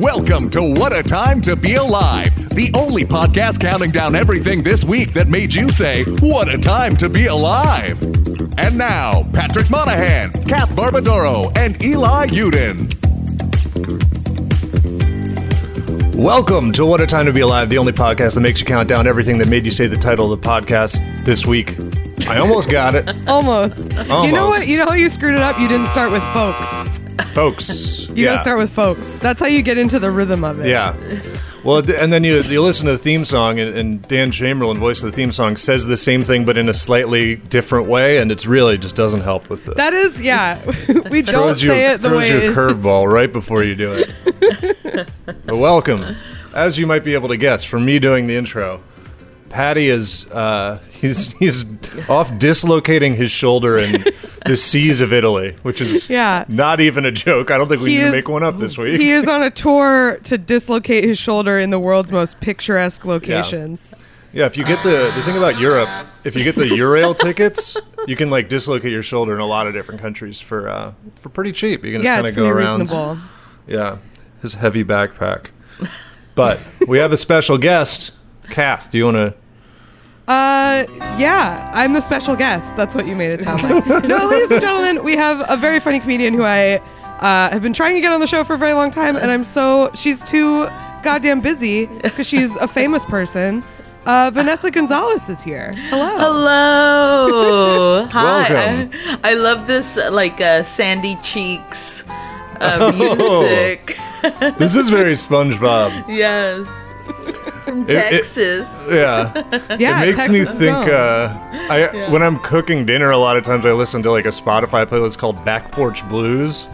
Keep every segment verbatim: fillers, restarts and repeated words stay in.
Welcome to What a Time to Be Alive, the only podcast counting down everything this week that made you say, what a time to be alive. And now, Patrick Monahan, Kath Barbadoro, and Eli Yudin. Welcome to What a Time to Be Alive, the only podcast that makes you count down everything that made you say the title of the podcast this week. I almost got it. Almost. Almost. You know what? You know how you screwed it up? You didn't start with folks. Folks. You yeah. gotta start with folks. That's how you get into the rhythm of it. Yeah. Well, and then you you listen to the theme song, and, and Dan Chamberlain, voice of the theme song, says the same thing, but in a slightly different way, and it's really just doesn't help with the... That is, yeah. We don't you, say it the way it is. Throws you a curveball right before you do it. But welcome. As you might be able to guess, from me doing the intro... Patty is uh, he's he's off dislocating his shoulder in the seas of Italy, which is yeah. not even a joke. I don't think we he need is, to make one up this week. He is on a tour to dislocate his shoulder in the world's most picturesque locations. Yeah, yeah if you get the, the thing about Europe, if you get the Eurail tickets, you can like dislocate your shoulder in a lot of different countries for uh, for pretty cheap. You can just yeah, kind of go around. Reasonable. Yeah, his heavy backpack. But we have a special guest. Kath, do you want to... Uh, yeah, I'm the special guest. That's what you made it sound like. No, ladies and gentlemen, we have a very funny comedian who I uh, have been trying to get on the show for a very long time, and I'm so... She's too goddamn busy because she's a famous person. Uh, Vanessa Gonzalez is here. Hello. Hello. Hi. Welcome. I, I love this, like, uh, Sandy Cheeks uh, music. Oh, this is very SpongeBob. Yes. From Texas. It, it, yeah. yeah. It makes Texas me think, uh, I, yeah. when I'm cooking dinner, a lot of times I listen to like a Spotify playlist called Back Porch Blues.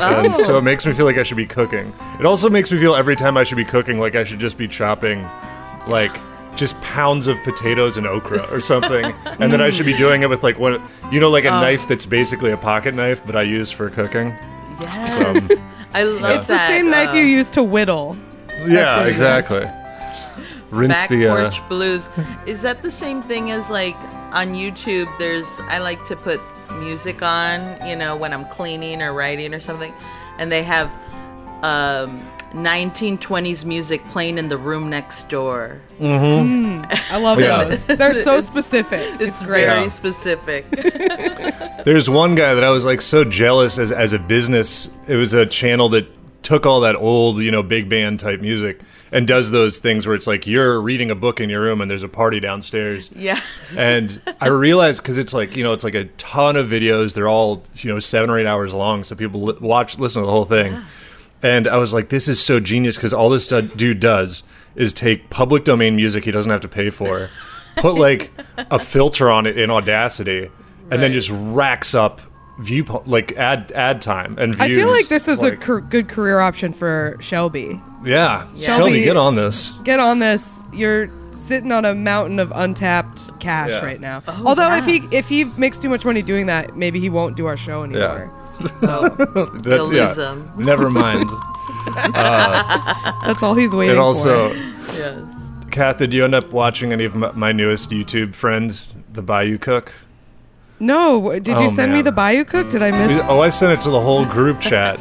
Oh. And so it makes me feel like I should be cooking. It also makes me feel every time I should be cooking like I should just be chopping like just pounds of potatoes and okra or something. And then I should be doing it with like one, you know, like a um, knife that's basically a pocket knife, but I use for cooking. Yes. So, I love yeah. that. It's the same knife um, you use to whittle. Yeah, exactly. Rinse Back the, uh... porch blues. Is that the same thing as like on YouTube? There's I like to put music on, you know, when I'm cleaning or writing or something, and they have um, nineteen twenties music playing in the room next door. Mm-hmm. Mm, I love yeah. those. They're so specific. It's, it's great. very yeah. specific. There's one guy that I was like so jealous as as a business. It was a channel that took all that old, you know, big band type music and does those things where it's like you're reading a book in your room and there's a party downstairs. Yes. And I realized because it's like, you know, it's like a ton of videos. They're all, you know, seven or eight hours long. So people li- watch, listen to the whole thing. Yeah. And I was like, this is so genius because all this dude does is take public domain music he doesn't have to pay for, put like a filter on it in Audacity, right. and then just racks up view like ad ad time and views. I feel like this is like, a cur- good career option for Shelby. Yeah, yeah. Shelby, get on this. Get on this. You're sitting on a mountain of untapped cash yeah. right now. Oh, Although wow. if he if he makes too much money doing that, maybe he won't do our show anymore. Yeah. So that's, he'll yeah. lose him. Never mind. Uh, that's all he's waiting for. And also, yes. Kath, did you end up watching any of my newest YouTube friends, The Bayou Cook? No, did oh, you send man. me the Bayou Cook? Did I miss? Oh, I sent it to the whole group chat.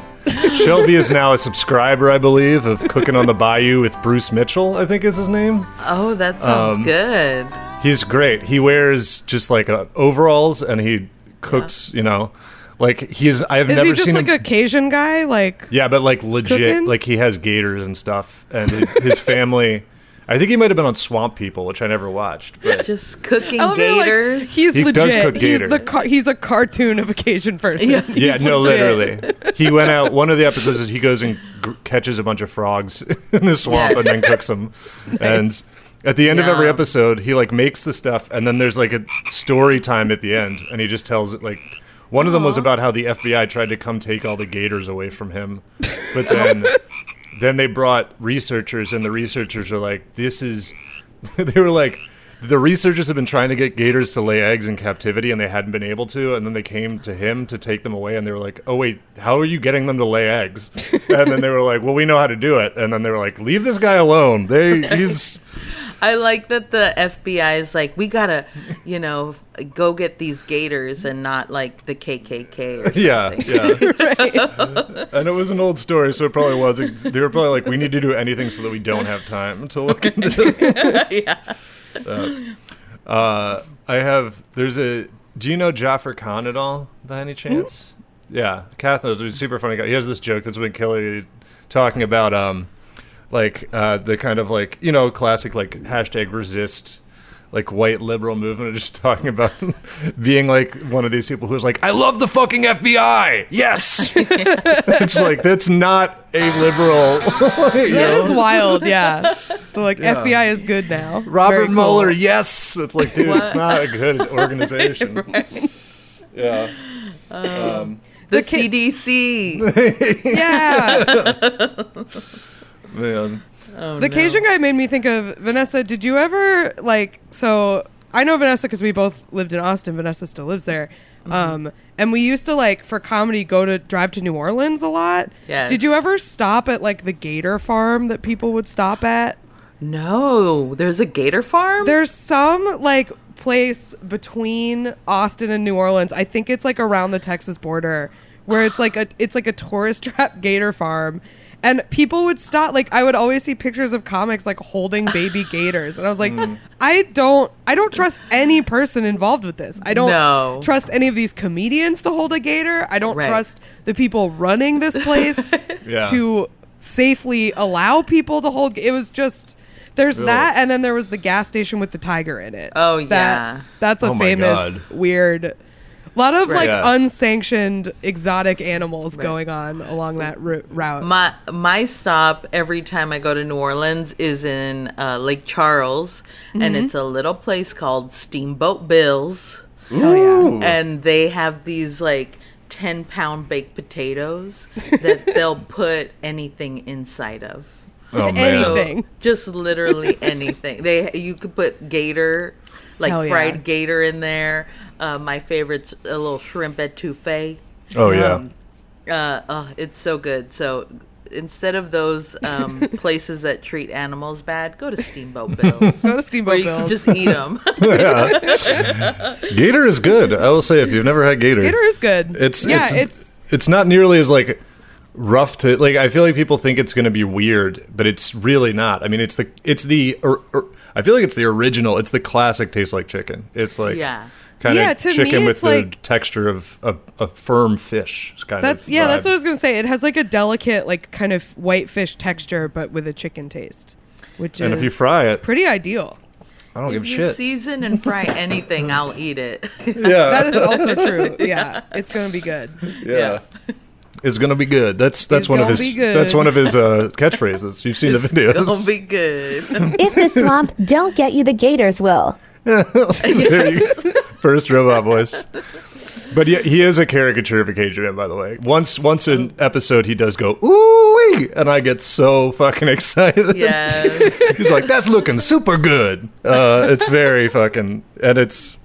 Shelby is now a subscriber, I believe, of Cooking on the Bayou with Bruce Mitchell, I think is his name. Oh, that sounds um, good. He's great. He wears just like uh, overalls and he cooks, yeah. you know, like he's, I've is never seen Is he just like him, a Cajun guy? Like, yeah, but like legit, cooking? Like he has gators and stuff and his family... I think he might have been on Swamp People, which I never watched. But just cooking gators. Like, he's he legit. does cook gators. He's, the car- he's a cartoon of a Cajun person. Yeah, yeah no, legit. literally. He went out, one of the episodes is he goes and g- catches a bunch of frogs in the swamp yes. and then cooks them. Nice. And at the end Yum. of every episode, he like makes the stuff, and then there's like a story time at the end, and he just tells it like... One Aww. of them was about how the F B I tried to come take all the gators away from him, but then... Then they brought researchers, and the researchers are like, this is... They were like, the researchers have been trying to get gators to lay eggs in captivity, and they hadn't been able to, and then they came to him to take them away, and they were like, oh, wait, how are you getting them to lay eggs? And then they were like, well, we know how to do it. And then they were like, leave this guy alone. They he's... I like that the F B I is like, we gotta, you know, go get these gators and not like the K K K or something. Yeah, yeah. Right. And it was an old story, so it probably was. They were probably like, we need to do anything so that we don't have time to look into it. Yeah. Uh, uh, I have, there's a, do you know Jaffer Khan at all, by any chance? Mm-hmm. Yeah. Kath knows, he's a super funny guy. He has this joke that's been killing, talking about, um, like, uh, the kind of, like, you know, classic, like, hashtag resist, like, white liberal movement, just talking about being, like, one of these people who's like, I love the fucking F B I! Yes! Yes. It's like, that's not a liberal. That know? Is wild, yeah. They're like, yeah. F B I is good now. Robert cool. Mueller, yes! It's like, dude, it's not a good organization. Right. Yeah. Um, um, the, the K- C D C. Yeah! Man. Oh, the no. Cajun guy made me think of Vanessa. Did you ever like? So I know Vanessa because we both lived in Austin. Vanessa still lives there, mm-hmm. um, and we used to like for comedy go to drive to New Orleans a lot. Yes. Did you ever stop at like the gator farm that people would stop at? No, there's a gator farm. There's some like place between Austin and New Orleans. I think it's like around the Texas border where it's like a it's like a tourist trap gator farm. And people would stop, like, I would always see pictures of comics, like, holding baby gators. And I was like, mm. I don't, I don't trust any person involved with this. I don't no. trust any of these comedians to hold a gator. I don't right. trust the people running this place yeah. to safely allow people to hold. It was just, there's really? That, and then there was the gas station with the tiger in it. Oh, that, yeah. That's a oh famous, weird... A lot of right. like yeah. unsanctioned exotic animals right. going on along that r- route. My my stop every time I go to New Orleans is in uh, Lake Charles, mm-hmm. and it's a little place called Steamboat Bills. Ooh. Oh yeah, and they have these like ten pound baked potatoes that they'll put anything inside of. Oh man, anything, so just literally anything. They you could put gator, like Hell fried yeah. gator in there. Uh, my favorite's a little shrimp etouffee. Oh, yeah. Um, uh, oh, it's so good. So instead of those um, places that treat animals bad, go to Steamboat Bills. Go to Steamboat Bills. You can just eat them. Yeah. Gator is good. I will say if you've never had gator. Gator is good. It's, yeah, it's, it's, it's not nearly as, like... rough to like I feel like people think it's going to be weird, but it's really not. I mean, it's the it's the or, or, I feel like it's the original. It's the classic tastes like chicken. It's like yeah. kind yeah, of chicken me, with the like, texture of a, a firm fish. Kind that's of yeah. Vibe. That's what I was going to say. It has like a delicate like kind of white fish texture, but with a chicken taste, which and is if you fry it, pretty ideal. I don't if give a shit. If you season and fry anything, I'll eat it. Yeah, that is also true. Yeah, yeah. It's going to be good. Yeah. yeah. Is gonna be good. That's that's it's one of his. That's one of his uh, catchphrases. You've seen it's the videos. It's gonna be good. If the swamp don't get you, the gators will. There yes. you go. First robot voice. But yeah, he is a caricature of a Cajun, by the way. Once once an episode, he does go ooh, and I get so fucking excited. Yes. He's like, "That's looking super good." Uh, it's very fucking, and it's.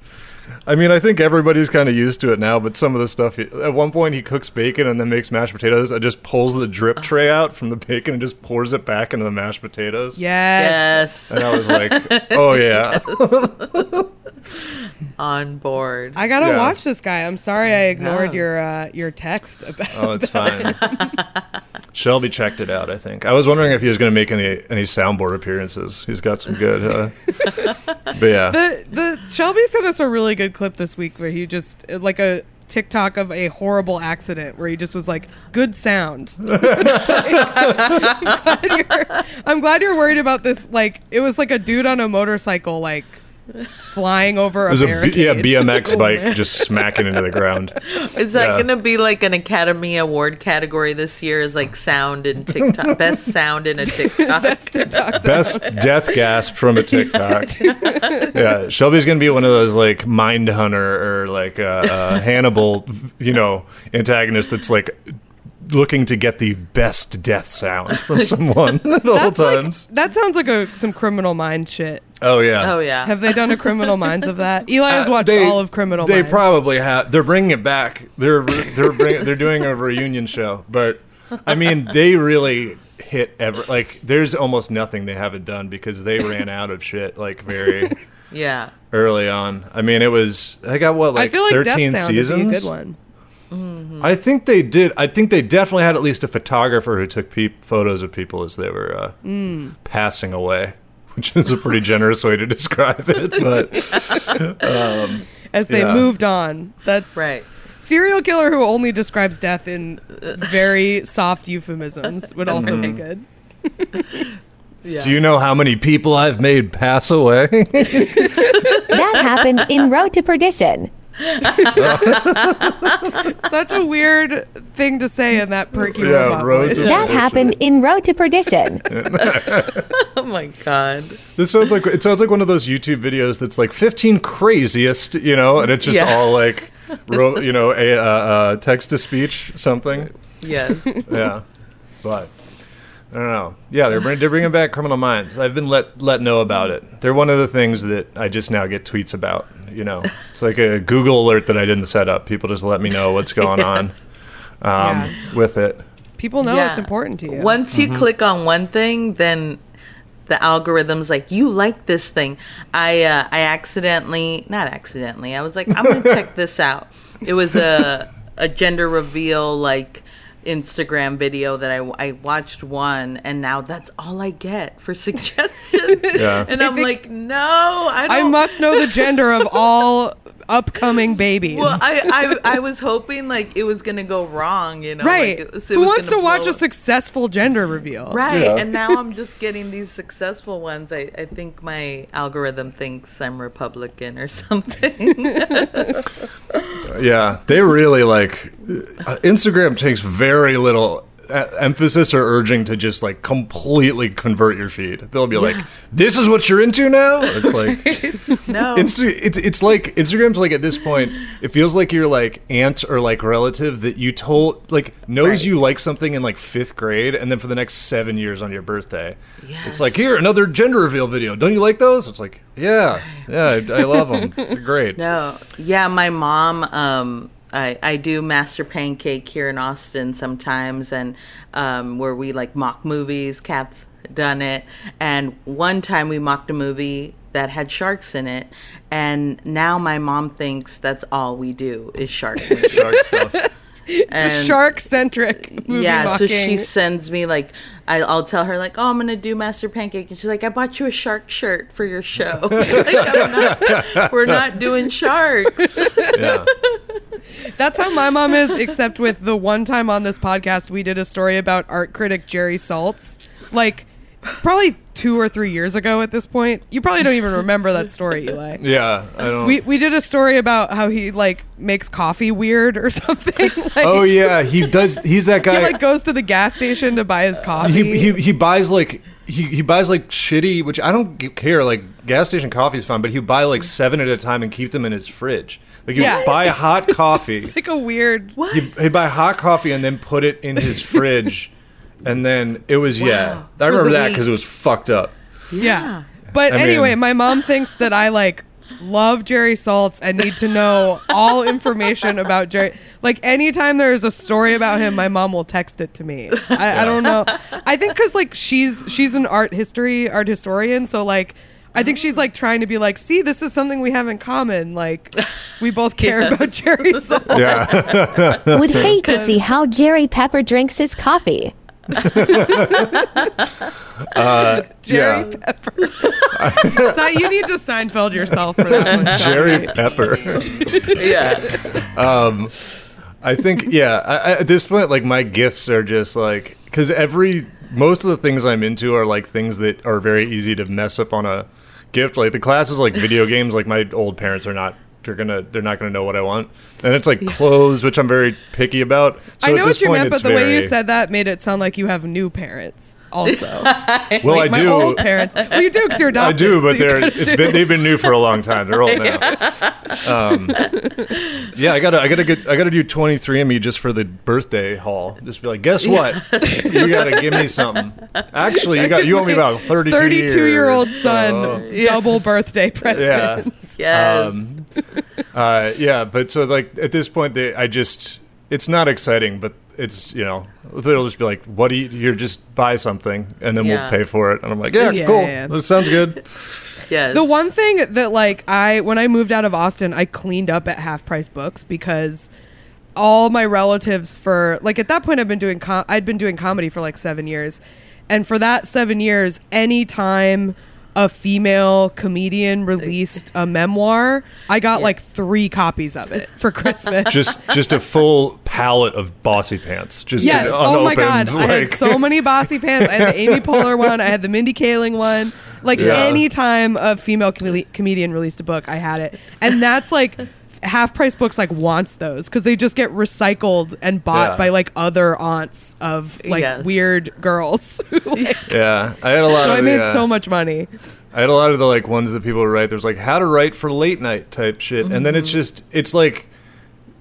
I mean, I think everybody's kind of used to it now, but some of the stuff... He, at one point, he cooks bacon and then makes mashed potatoes and just pulls the drip tray out from the bacon and just pours it back into the mashed potatoes. Yes. yes. And I was like, oh, yeah. On board. I got to yeah. watch this guy. I'm sorry I ignored no. your uh, your text about Oh, it's fine. Shelby checked it out, I think. I was wondering if he was going to make any any soundboard appearances. He's got some good... Uh, but yeah. The, the Shelby sent us a really good clip this week where he just like a TikTok of a horrible accident where he just was like good sound. Like, I'm, glad you're, I'm glad you're worried about this. Like it was like a dude on a motorcycle like flying over a barricade. Yeah, B M X bike just smacking into the ground. Is that yeah. gonna be like an Academy Award category this year? Is like sound in TikTok, best sound in a TikTok, best TikTok, best death gasp from a TikTok. Yeah, Shelby's gonna be one of those like Mindhunter or like uh, uh, Hannibal, you know, antagonist that's like. Looking to get the best death sound from someone at all that's times. Like, that sounds like a, some Criminal Minds shit. Oh, yeah. Oh, yeah. Have they done a Criminal Minds of that? Eli has watched uh, they, all of Criminal they Minds. They probably have. They're bringing it back. They're they're bring, they're doing a reunion show. But, I mean, they really hit ever. Like, there's almost nothing they haven't done because they ran out of shit, like, very yeah early on. I mean, it was, I got, what, like, I feel like thirteen death sound seasons? Would be a good one. Mm-hmm. I think they did. I think they definitely had at least a photographer who took pe- photos of people as they were uh, mm. passing away, which is a pretty generous way to describe it. But yeah. um, as they yeah. moved on, that's right. Serial killer who only describes death in very soft euphemisms would also be good. Yeah. Do you know how many people I've made pass away? That happened in Road to Perdition. Such a weird thing to say in that perky yeah, road to that happened in Road to Perdition. Oh my god, this sounds like it sounds like one of those YouTube videos that's like fifteen craziest, you know, and it's just yeah. all like ro- you know a uh, uh, text to speech something. Yes. Yeah, but I don't know. Yeah, they're bringing, they're bringing back Criminal Minds. I've been let let know about it. They're one of the things that I just now get tweets about. You know, it's like a Google alert that I didn't set up. People just let me know what's going yes. on um, yeah. with it. People know yeah. it's important to you. Once you mm-hmm. click on one thing, then the algorithm's like, you like this thing. I uh, I accidentally, not accidentally, I was like, I'm going to check this out. It was a a gender reveal, like, Instagram video that I, I watched one, and now that's all I get for suggestions. Yeah. And I'm like, no, I don't. I must know the gender of all upcoming babies. Well, I, I I was hoping like it was gonna go wrong, you know. Right. Like, it, so who wants to watch a successful gender reveal? Right. Yeah. And now I'm just getting these successful ones. I, I think my algorithm thinks I'm Republican or something. Yeah, they really like uh, Instagram takes very little emphasis or urging to just like completely convert your feed. They'll be yeah. like, this is what you're into now. It's like no Insta- it's it's like Instagram's like at this point it feels like your like aunt or like relative that you told like knows right. you like something in like fifth grade, and then for the next seven years on your birthday yes. it's like, here, another gender reveal video, don't you like those? It's like yeah yeah I, I love them. They're great. No yeah my mom um I, I do Master Pancake here in Austin sometimes, and um, where we like mock movies. Kat's done it. And one time we mocked a movie that had sharks in it, and now my mom thinks that's all we do is shark shark stuff. It's a shark-centric movie yeah, mocking. So she sends me, like, I, I'll tell her, like, oh, I'm going to do Master Pancake. And she's like, I bought you a shark shirt for your show. Like, I'm not, we're not doing sharks. Yeah. That's how my mom is, except with the one time on this podcast we did a story about art critic Jerry Saltz. Like, probably two or three years ago at this point. You probably don't even remember that story, Eli. Yeah, I don't. We we did a story about how he like makes coffee weird or something. Like, oh yeah, he does. He's that guy. He like goes to the gas station to buy his coffee. He he, he buys like he, he buys like shitty, which I don't care. Like gas station coffee is fine, but he would buy like seven at a time and keep them in his fridge. Like you yeah. buy hot coffee. It's like a weird. What? He buy hot coffee and then put it in his fridge. And then it was, wow. yeah, I remember that because it was fucked up. Yeah. But I anyway, mean, my mom thinks that I, like, love Jerry Saltz and need to know all information about Jerry. Like, anytime there's a story about him, my mom will text it to me. I, yeah. I don't know. I think because, like, she's she's an art history, art historian, so, like, I think she's, like, trying to be like, see, this is something we have in common. Like, we both care yes. about Jerry Saltz. Yeah. Would hate to see how Jerry Pepper drinks his coffee. uh, Jerry yeah. Pepper. So you need to Seinfeld yourself for that one. Jerry Pepper. Yeah. Um, I think yeah. I, I, at this point, like my gifts are just like because every most of the things I'm into are like things that are very easy to mess up on a gift. Like the classes, like video games. Like my old parents are not. They're gonna. They're not gonna know what I want, and it's like yeah. clothes, which I'm very picky about. So I know what you point, meant, but the very... way you said that made it sound like you have new parents. Also, well, like I my do. Old parents. Well, you do because you're adopted. I do, but so they're. It's do. been. They've been new for a long time. They're old now. Um, yeah, I gotta. I gotta get. I gotta do twenty-three and me just for the birthday haul. Just be like, guess what? You gotta give me something. Actually, you got. You owe me about thirty-two. thirty-two-year-old son, so. yeah. double birthday presents. Yeah. Yes. Um, uh yeah but so like at this point they I just it's not exciting, but it's, you know, they'll just be like, what do you you're just buy something and then yeah. we'll pay for it, and I'm like yeah, yeah cool yeah, yeah. that sounds good. Yes. The one thing that like I when I moved out of Austin I cleaned up at Half Price Books because all my relatives for, like, at that point I've been doing com- I'd been doing comedy for like seven years. And for that seven years, any time a female comedian released a memoir, I got yeah. like three copies of it for Christmas. Just just a full palette of bossy pants. Just yes. Oh my God. Like. I had so many bossy pants. I had the Amy Poehler one. I had the Mindy Kaling one. Like yeah. any time a female com- comedian released a book, I had it. And that's like... Half Price Books like wants those because they just get recycled and bought yeah. by like other aunts of like yes. weird girls. Who, like, yeah, I had a lot. So of I the, made uh, so much money. I had a lot of the like ones that people write. There's like how to write for late night type shit, mm-hmm. and then it's just it's like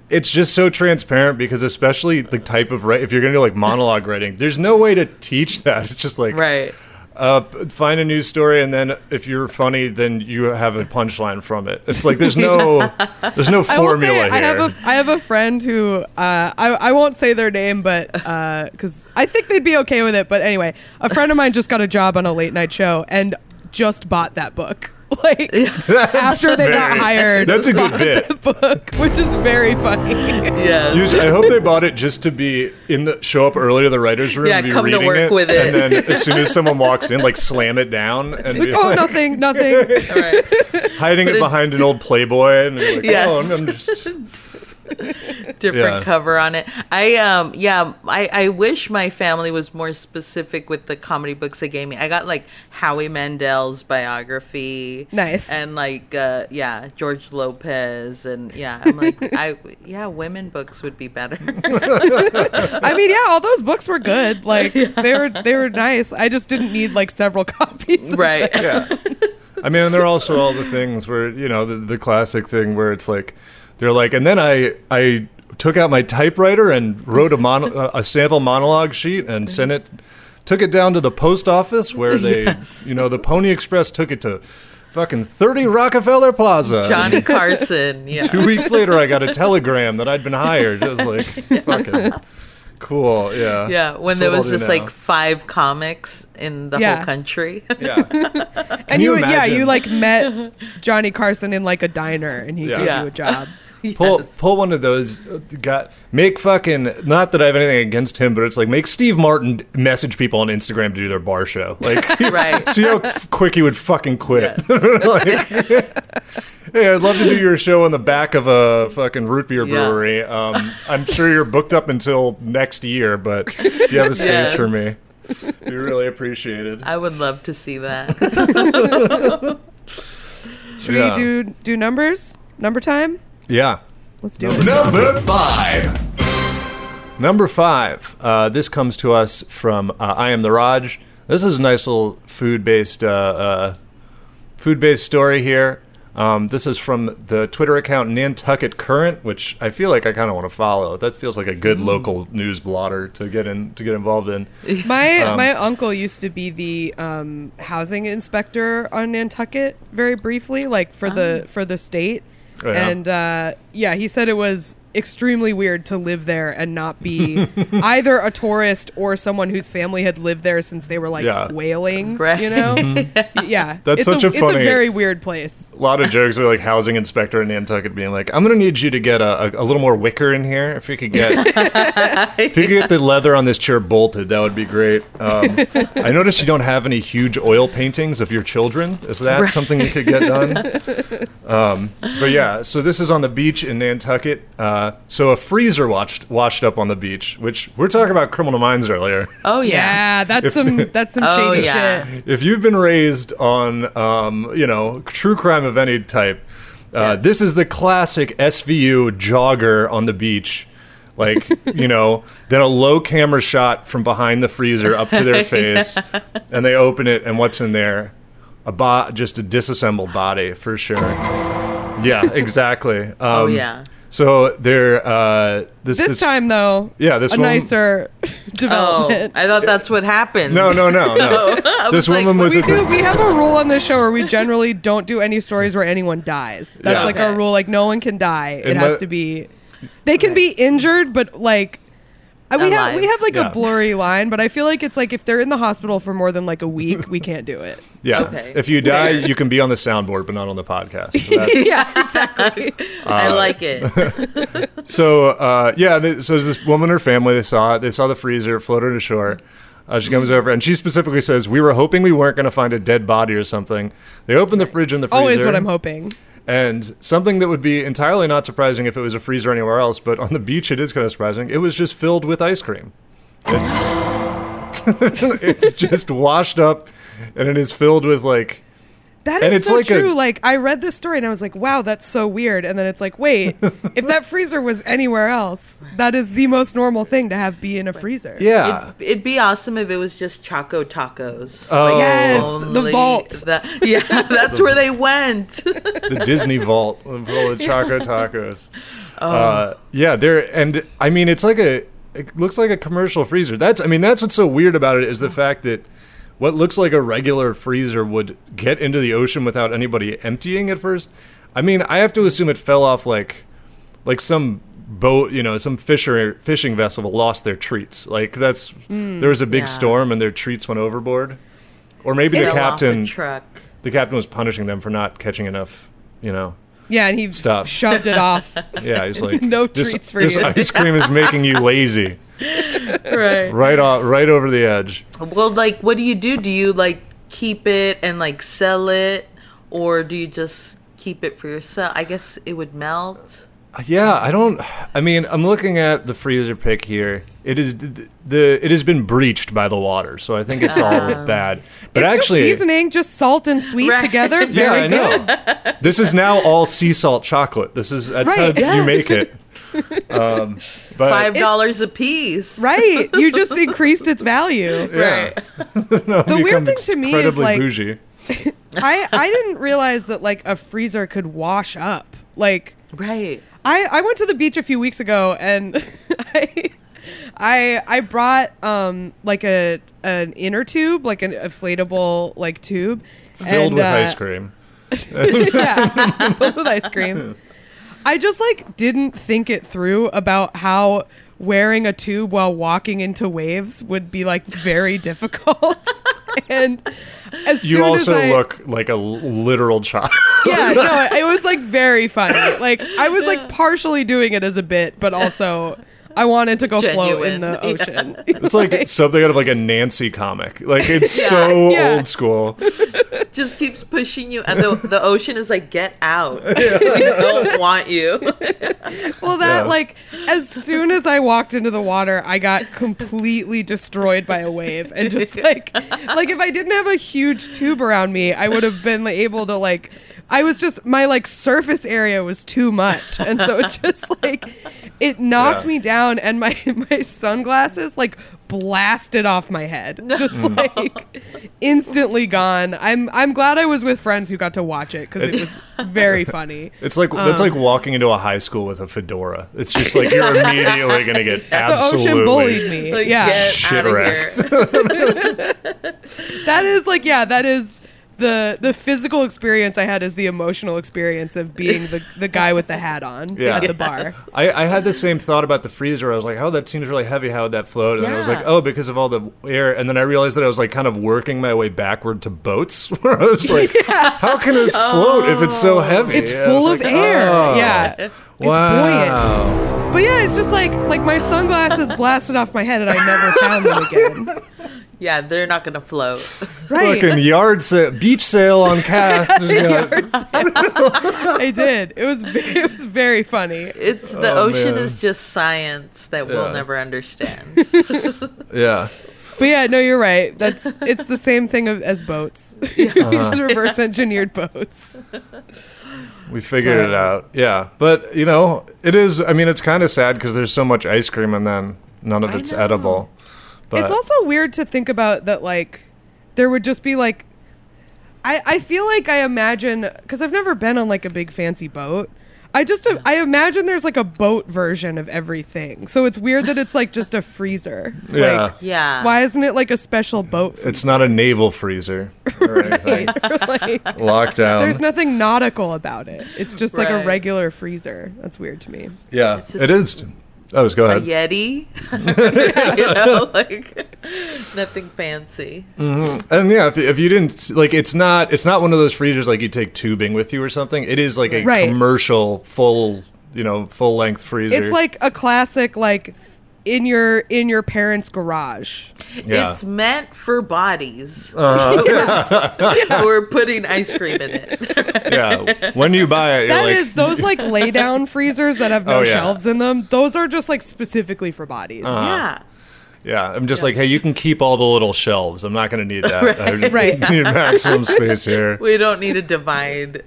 it's just so transparent because especially the type of write if you're gonna do like monologue writing, there's no way to teach that. It's just like right. Uh, find a news story, and then if you're funny, then you have a punchline from it. It's like there's no, there's no formula I will say, here. I have a, I have a friend who uh, I, I won't say their name, but because uh, I think they'd be okay with it. But anyway, a friend of mine just got a job on a late night show and just bought that book. Like that's after they very, got hired, that's a good bit. That book, which is very funny. Yeah, I hope they bought it just to be in the show up early to the writer's room. Yeah, and be come reading to work it, with it, and then as soon as someone walks in, like slam it down and be oh, like, nothing, nothing. All right. Hiding but it behind d- an old Playboy and like, yes. oh, I'm just different yeah. cover on it. I um yeah, I I wish my family was more specific with the comedy books they gave me. I got like Howie Mandel's biography, nice, and like uh, yeah George Lopez, and yeah I'm like I yeah women books would be better. I mean yeah all those books were good like yeah. they were they were nice. I just didn't need like several copies of right them. Yeah. I mean and there are also all the things where you know the, the classic thing where it's like. They're like, and then I I took out my typewriter and wrote a mono, a sample monologue sheet and sent it, took it down to the post office where they, yes. you know, the Pony Express took it to fucking thirty Rockefeller Plaza. Johnny Carson, yeah. Two weeks later, I got a telegram that I'd been hired. It was like, fucking cool, yeah. Yeah, when there was just now. Like five comics in the yeah. whole country. Yeah. Can and you, you yeah, you like met Johnny Carson in like a diner and he yeah. gave yeah. you a job. Yes. Pull pull one of those. Got, make fucking. Not that I have anything against him, but it's like make Steve Martin message people on Instagram to do their bar show. Like, right. See how quick he would fucking quit. Yes. Like, hey, I'd love to do your show on the back of a fucking root beer brewery. Yeah. Um, I'm sure you're booked up until next year, but you have a space yes. for me. Be really appreciated. I would love to see that. Should yeah. we do do numbers? Number time? Yeah. Let's do number, it. Number five. Number five. Uh, this comes to us from uh, I Am the Raj. This is a nice little food-based uh, uh, food-based story here. Um, this is from the Twitter account Nantucket Current, which I feel like I kind of want to follow. That feels like a good mm. local news blotter to get in to get involved in. My um, my uncle used to be the um, housing inspector on Nantucket very briefly, like for um. the for the state. Oh, yeah. And uh, yeah, he said it was extremely weird to live there and not be either a tourist or someone whose family had lived there since they were like yeah. whaling, right. you know? Mm-hmm. Yeah. That's it's such a, a funny... It's a very weird place. A lot of jokes were like housing inspector in Nantucket being like, I'm going to need you to get a, a, a little more wicker in here. If you could get if you could get the leather on this chair bolted, that would be great. Um, I noticed you don't have any huge oil paintings of your children. Is that right. something you could get done? Um, but yeah, so this is on the beach in Nantucket. Uh, So a freezer washed washed up on the beach, which we're talking about Criminal Minds earlier. Oh yeah, yeah that's if, some that's some oh, shady yeah. shit. If you've been raised on um, you know true crime of any type, uh, yes. this is the classic S V U jogger on the beach. Like, you know, then a low camera shot from behind the freezer up to their face, yeah. and they open it, and what's in there? A bo- just a disassembled body for sure. Yeah, exactly. Um, oh yeah. So there. Uh, this, this, this time though. Yeah, this a woman, nicer development. Oh, I thought that's what happened. No, no, no, no. This was woman like, was. We, do, we have a rule on this show where we generally don't do any stories where anyone dies. That's yeah. like okay. our rule. Like no one can die. It and has my, to be. They can be injured, but like. Uh, we have we have like yeah. a blurry line, but I feel like it's like if they're in the hospital for more than like a week, we can't do it. Yeah, okay. If you die, you can be on the soundboard, but not on the podcast. That's, yeah, exactly. Uh, I like it. so uh, yeah, they, so there's this woman, her family, they saw it. They saw the freezer, floated ashore. Uh, she comes over and she specifically says, "We were hoping we weren't going to find a dead body or something." They open the fridge and the freezer. Always what I'm hoping. And something that would be entirely not surprising if it was a freezer anywhere else, but on the beach it is kind of surprising. It was just filled with ice cream. It's it's just washed up, and it is filled with like. That is so true. Like, I read this story and I was like, wow, that's so weird. And then it's like, wait, if that freezer was anywhere else, that is the most normal thing to have be in a freezer. Yeah. It'd, it'd be awesome if it was just Choco Tacos. Oh. Like, yes. The vault. The, yeah, that's where they went. The Disney vault full of Choco Tacos. Oh. Uh, yeah, there. And I mean, it's like a, it looks like a commercial freezer. That's, I mean, that's what's so weird about it is the fact that what looks like a regular freezer would get into the ocean without anybody emptying it first. I mean, I have to assume it fell off like like some boat, you know, some fisher, fishing vessel lost their treats. Like that's mm, there was a big yeah. storm and their treats went overboard. Or maybe it the captain truck. The captain was punishing them for not catching enough, you know. Yeah, and he stuff. shoved it off. Yeah, he's like, no this, treats for this you. This ice cream is making you lazy. Right, right, off, right over the edge. Well, like, what do you do? Do you like keep it and like sell it, or do you just keep it for yourself? I guess it would melt. Yeah, I don't. I mean, I'm looking at the freezer pic here. It is the it has been breached by the water, so I think it's all um, bad. But it's actually, just seasoning, just salt and sweet right. together. Very yeah, I good. know. This is now all sea salt chocolate. This is that's right, how yes. you make it. Um, but Five dollars a piece, right? You just increased its value, yeah. right? No, the weird thing to me is like, bougie. I I didn't realize that like a freezer could wash up, like right. I, I went to the beach a few weeks ago and I I I brought um like a an inner tube, like an inflatable like tube filled and, with uh, ice cream. Yeah, filled with ice cream. I just like didn't think it through about how wearing a tube while walking into waves would be like very difficult. And as you soon also as I, look like a literal child. Yeah, no, it was like very funny. Like I was like partially doing it as a bit, but also I wanted to go Genuine. float in the ocean. Yeah. It's like, like something out of like a Nancy comic. Like it's yeah, so yeah. old school. Just keeps pushing you, and the, the ocean is like, get out. Yeah. We don't want you. Well, that yeah. like as soon as I walked into the water, I got completely destroyed by a wave, and just like like if I didn't have a huge tube around me, I would have been able to like. I was just, my like surface area was too much. And so it just like, it knocked yeah. me down and my, my sunglasses like blasted off my head. Just no. like instantly gone. I'm I'm glad I was with friends who got to watch it because it was very funny. It's like, um, that's like walking into a high school with a fedora. It's just like, you're immediately going to get absolutely. The ocean bullied me. Like, yeah. Shit wrecked. That is like, yeah, that is. The the physical experience I had is the emotional experience of being the, the guy with the hat on yeah. at the bar. I, I had the same thought about the freezer. I was like, oh, that seems really heavy. How would that float? And yeah. then I was like, oh, because of all the air. And then I realized that I was like kind of working my way backward to boats. Where I was like, yeah. how can it float oh. if it's so heavy? It's yeah, full of like, air. Oh. Yeah. Wow. It's buoyant. But yeah, it's just like like my sunglasses blasted off my head and I never found them again. Yeah, they're not going to float. Right. Fucking yard sale, beach sale on Kath. Yard sale. I did. It was very, it was very funny. It's the oh, ocean man. is just science that yeah. we'll never understand. Yeah. But yeah, no, you're right. That's it's the same thing as boats. Yeah. We uh-huh. just reverse engineered boats. We figured but, it out. Yeah. But, you know, it is, I mean, it's kind of sad because there's so much ice cream and then none of it's edible. But. It's also weird to think about that, like, there would just be, like, I, I feel like I imagine, because I've never been on, like, a big fancy boat. I just, I imagine there's, like, a boat version of everything. So it's weird that it's, like, just a freezer. Yeah. Like, yeah. Why isn't it, like, a special boat freezer? It's not a naval freezer or anything. Like, lockdown. There's nothing nautical about it. It's just, right. like, a regular freezer. That's weird to me. Yeah, just, it is. Oh, just go ahead. A Yeti. You know, like nothing fancy. Mm-hmm. And yeah, if, if you didn't like, it's not it's not one of those freezers like you take tubing with you or something. It is like a right. commercial full, you know, full length freezer. It's like a classic, like in your in your parents' garage. Yeah. It's meant for bodies. Uh, yeah. Yeah. We're putting ice cream in it. Yeah. When you buy it, you're that like... is those like lay down freezers that have no oh, yeah. shelves in them. Those are just like specifically for bodies. Uh-huh. Yeah. Yeah. I'm just yeah. like, hey, you can keep all the little shelves. I'm not going to need that. Right. I right. need maximum space here. We don't need a divide.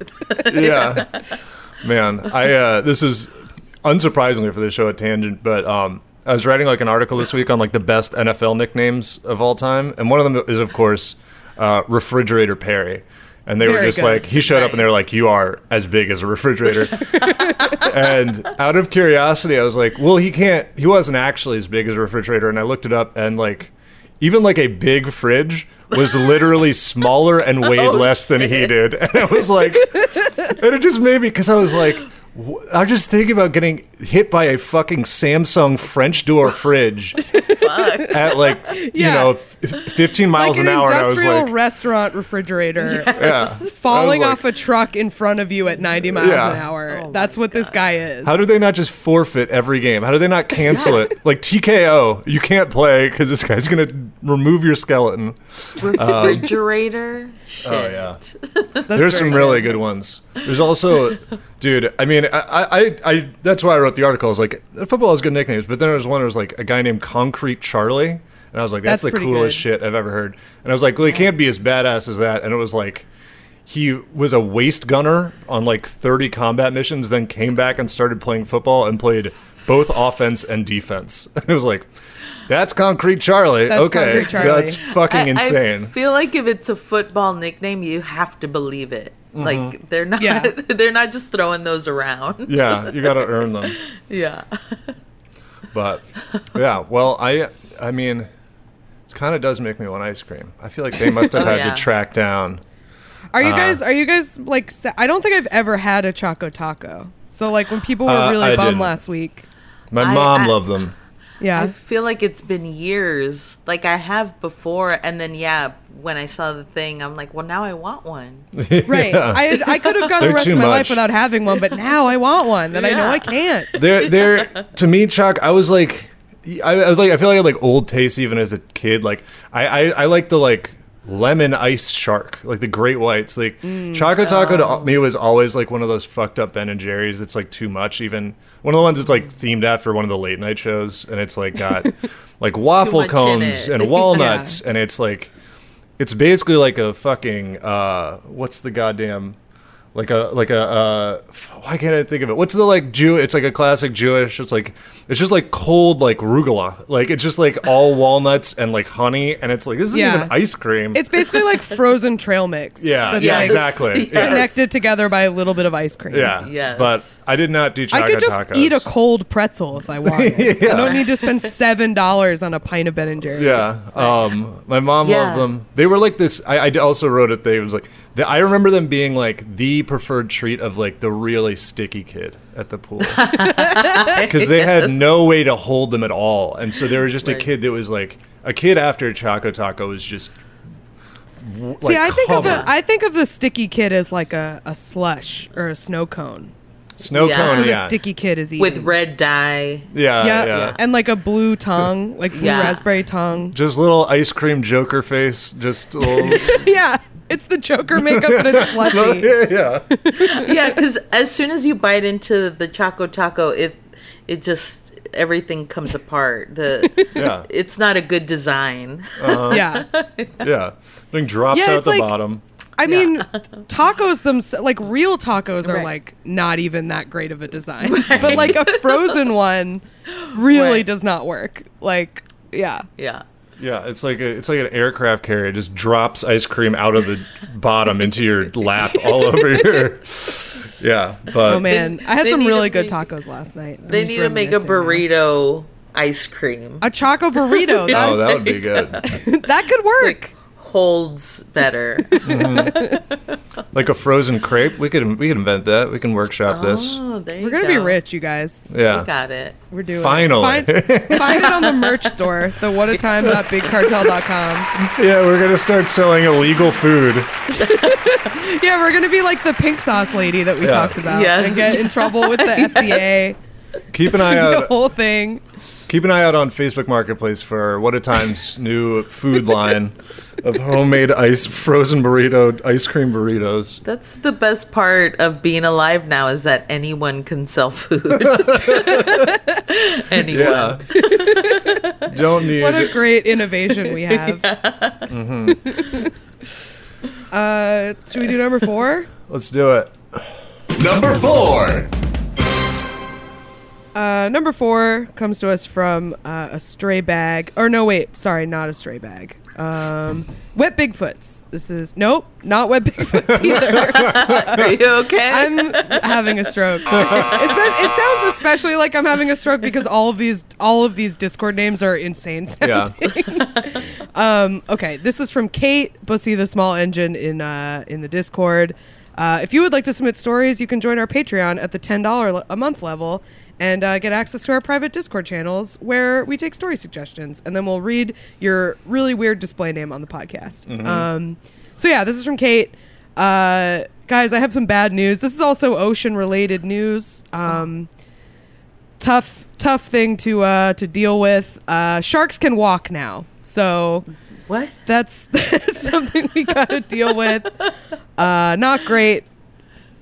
Yeah. Man, I uh, this is unsurprisingly for the show a tangent, but um I was writing like an article this week on like the best N F L nicknames of all time, and one of them is of course uh, Refrigerator Perry, and they Very were just good. Like he showed nice. Up and they were like, you are as big as a refrigerator. And out of curiosity I was like, well, he can't he wasn't actually as big as a refrigerator, and I looked it up, and like even like a big fridge was literally smaller and weighed oh, less than shit. He did, and I was like, and it just made me, because I was like, I was just thinking about getting hit by a fucking Samsung French door fridge at like, you yeah. know, f- fifteen miles like an, an hour. An industrial I was like, restaurant refrigerator yes. yeah. falling like, off a truck in front of you at ninety miles yeah. an hour. Oh That's what God. This guy is. How do they not just forfeit every game? How do they not cancel it? Like T K O, you can't play because this guy's going to remove your skeleton. Refrigerator? Um, Shit. Oh, yeah. That's There's some good. Really good ones. There's also, dude, I mean, I, I, I, that's why I wrote the article. I was like, football has good nicknames, but then there was one that was like a guy named Concrete Charlie, and I was like, that's, that's the coolest good. Shit I've ever heard. And I was like, well, he can't be as badass as that. And it was like, he was a waist gunner on like thirty combat missions, then came back and started playing football and played both offense and defense. And it was like, that's Concrete Charlie. That's okay, Concrete Charlie. That's fucking insane. I, I feel like if it's a football nickname, you have to believe it. Like mm-hmm. they're not yeah. they're not just throwing those around. Yeah, you got to earn them. Yeah. But yeah, well, I I mean, it kind of does make me want ice cream. I feel like they must have oh, had yeah. to track down. Are you uh, guys are you guys like I don't think I've ever had a Choco Taco. So like when people were uh, really I bummed didn't. Last week. My I, mom I, loved them. Yeah. I feel like it's been years. Like I have before, and then yeah, when I saw the thing, I'm like, well, now I want one. Right. Yeah. I I could have gone the rest of my much. Life without having one, but now I want one that yeah. I know I can't. They're they're to me, Chuck, I was like I, I was like I feel like I had like old tastes even as a kid. Like I, I, I like the like lemon ice shark, like the great whites. Like mm, Choco Taco um, to me was always like one of those fucked up Ben and Jerry's that's like too much. Even one of the ones that's like themed after one of the late night shows, and it's like got like waffle cones and walnuts yeah. and it's like it's basically like a fucking uh what's the goddamn like a like a uh why can't I think of it, what's the like Jew it's like a classic Jewish, it's like it's just like cold like arugula, like it's just like all walnuts and like honey, and it's like this isn't yeah. even ice cream, it's basically like frozen trail mix yeah that's yeah like exactly connected yes. together by a little bit of ice cream yeah yes. But I did not do Choco I could just tacos. Eat a cold pretzel if I wanted. Yeah. I don't need to spend seven dollars on a pint of Ben and Jerry's. Yeah um my mom yeah. loved them. They were like this I, I also wrote it they was like the, I remember them being like the preferred treat of like the really sticky kid at the pool because they had no way to hold them at all, and so there was just right. a kid that was like a kid after Choco Taco was just like, see I think covered. Of the I think of the sticky kid as like a, a slush or a snow cone snow yeah. cone that's what yeah. a sticky kid is eating. With red dye yeah, yeah yeah and like a blue tongue like blue yeah. raspberry tongue, just little ice cream joker face just little... yeah it's the Joker makeup, but it's slushy. Yeah, yeah, yeah. Because as soon as you bite into the Choco Taco, it it just everything comes apart. The yeah. it's not a good design. Uh-huh. Yeah, yeah. Thing drops yeah, out the like, bottom. I mean, yeah. tacos themselves, like real tacos, are right. like not even that great of a design. Right. But like a frozen one, really right. does not work. Like, yeah, yeah. Yeah, it's like a, it's like an aircraft carrier. It just drops ice cream out of the bottom into your lap all over here. Yeah, but oh man, I had some really good tacos last night. They need to make a burrito ice cream, a Choco burrito. That's, oh, that would be good. That could work. Like, holds better. Mm-hmm. Like a frozen crepe. We could we could invent that. We can workshop oh, this. There you We're gonna go. be rich, you guys. Yeah, we got it. We're doing Finally. Find, find it on the merch store. The one at time dot big cartel dot com. Yeah, we're gonna start selling illegal food. Yeah, we're gonna be like the pink sauce lady that we yeah. talked about yes. and get in trouble with the yes. F D A. Keep an eye out. The whole thing. Keep an eye out on Facebook Marketplace for What a Time's new food line of homemade ice, frozen burrito, ice cream burritos. That's the best part of being alive now is that anyone can sell food. Anyone. Yeah. Don't need. What a great innovation we have. Yeah. Mm-hmm. uh, should we do number four? Let's do it. Number four. Uh, number four comes to us from uh, a stray bag. Or no, wait, sorry, not a stray bag. Um, wet Bigfoots. This is nope, not wet Bigfoots either. Are you okay? I'm having a stroke. It sounds especially like I'm having a stroke because all of these all of these Discord names are insane sounding. Yeah. um, okay, this is from Kate Bussy, the small engine in uh, in the Discord. Uh, if you would like to submit stories, you can join our Patreon at the ten dollars a month level and uh, get access to our private Discord channels where we take story suggestions, and then we'll read your really weird display name on the podcast. Mm-hmm. Um, so yeah, this is from Kate. Uh, guys, I have some bad news. This is also ocean-related news. Um, oh. Tough, tough thing to uh, to deal with. Uh, sharks can walk now, so... What? That's, that's something we gotta deal with. Uh, not great.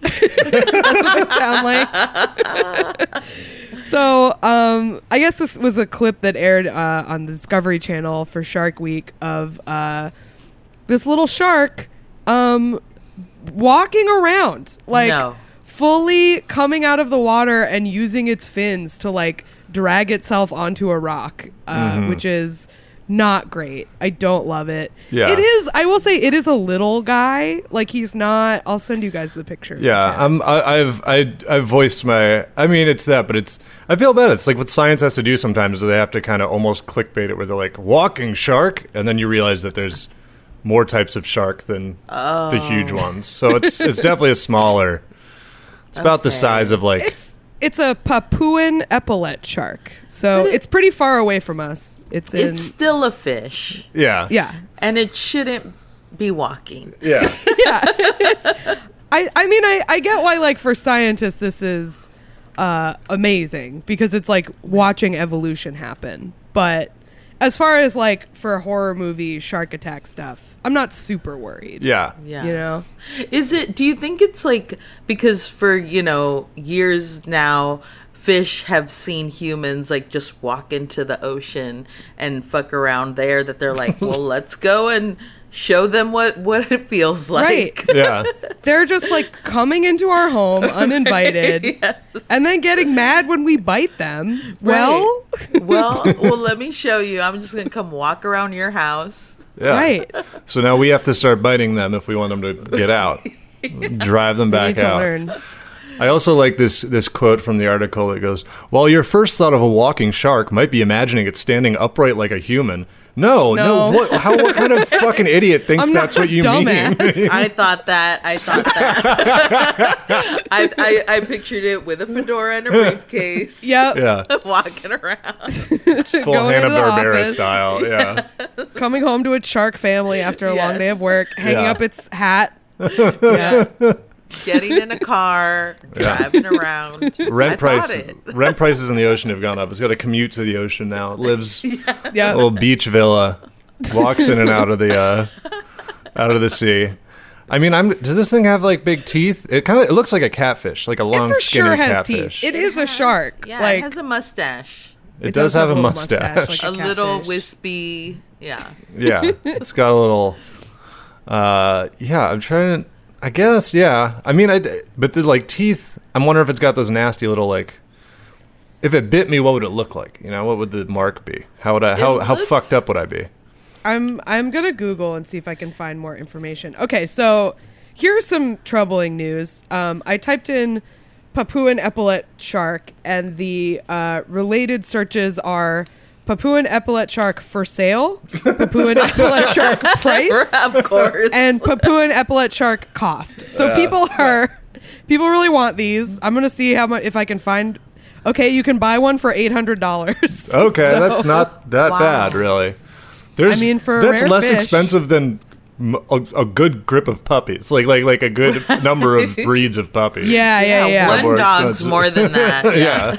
That's what it sounds like. So, um, I guess this was a clip that aired uh, on the Discovery Channel for Shark Week of uh, this little shark um, walking around, like no. fully coming out of the water and using its fins to like drag itself onto a rock, uh, mm-hmm. which is. Not great. I don't love it. Yeah. It is. I will say it is a little guy. Like he's not. I'll send you guys the picture. Yeah. I'm, I, I've I, I've voiced my. I mean, it's that, but it's. I feel bad. It's like what science has to do sometimes. Is they have to kind of almost clickbait it, where they're like walking shark, and then you realize that there's more types of shark than oh. the huge ones. So it's it's definitely a smaller. It's okay. About the size of like. It's- It's a Papuan epaulette shark, so it, it's pretty far away from us. It's in, it's still a fish. Yeah, yeah, and it shouldn't be walking. Yeah, yeah. It's, I, I mean, I, I get why, like, for scientists, this is uh, amazing because it's like watching evolution happen. But as far as like for horror movie shark attack stuff, I'm not super worried. Yeah, yeah. You know, is it? Do you think it's like because for you know years now, fish have seen humans like just walk into the ocean and fuck around there that they're like, well, let's go and show them what what it feels like. Right. Yeah, they're just like coming into our home uninvited, yes. and then getting mad when we bite them. Right. Well, well, well. Let me show you. I'm just gonna come walk around your house. Yeah. Right. So now we have to start biting them if we want them to get out. Yeah. Drive them back out. Learn. I also like this this quote from the article that goes, while your first thought of a walking shark might be imagining it standing upright like a human. No, no. no what, how, what kind of fucking idiot thinks I'm that's what you dumbass. mean? I thought that. I thought that. I, I I pictured it with a fedora and a briefcase. Yep. Yeah. Walking around. Just full Hanna-Barbera style. Yeah. Coming home to a shark family after a yes. long day of work, hanging yeah. up its hat. Yeah. Getting in a car, driving yeah. around. Rent prices, rent prices in the ocean have gone up. It's got to commute to the ocean now. It lives yeah. in a little beach villa, walks in and out of the uh, out of the sea. I mean, I'm. Does this thing have like big teeth? It kind of it looks like a catfish, like a long, it for skinny sure has catfish. Teeth. It, it is has, a shark. Yeah, like, it has a mustache. It, it does, does have, have a mustache, mustache like a, a little wispy. Yeah, yeah. It's got a little. Uh, yeah, I'm trying to. I guess, yeah. I mean, I, but the, like, teeth, I'm wondering if it's got those nasty little, like, if it bit me, what would it look like? You know, what would the mark be? How would I, how, looks, how fucked up would I be? I'm I'm going to Google and see if I can find more information. Okay, so here's some troubling news. Um, I typed in Papuan epaulette shark, and the uh, related searches are Papuan epaulette shark for sale, Papuan epaulette shark price, of course, and Papuan epaulette shark cost. So yeah. people are, people really want these. I'm gonna see how much if I can find. Okay, you can buy one for eight hundred dollars. Okay, so, that's not that wow. bad, really. There's, I mean, for a that's rare less fish, expensive than a, a good grip of puppies, like like like a good number of breeds of puppies. Yeah, yeah, yeah. One yeah. dog's more than that. Yeah.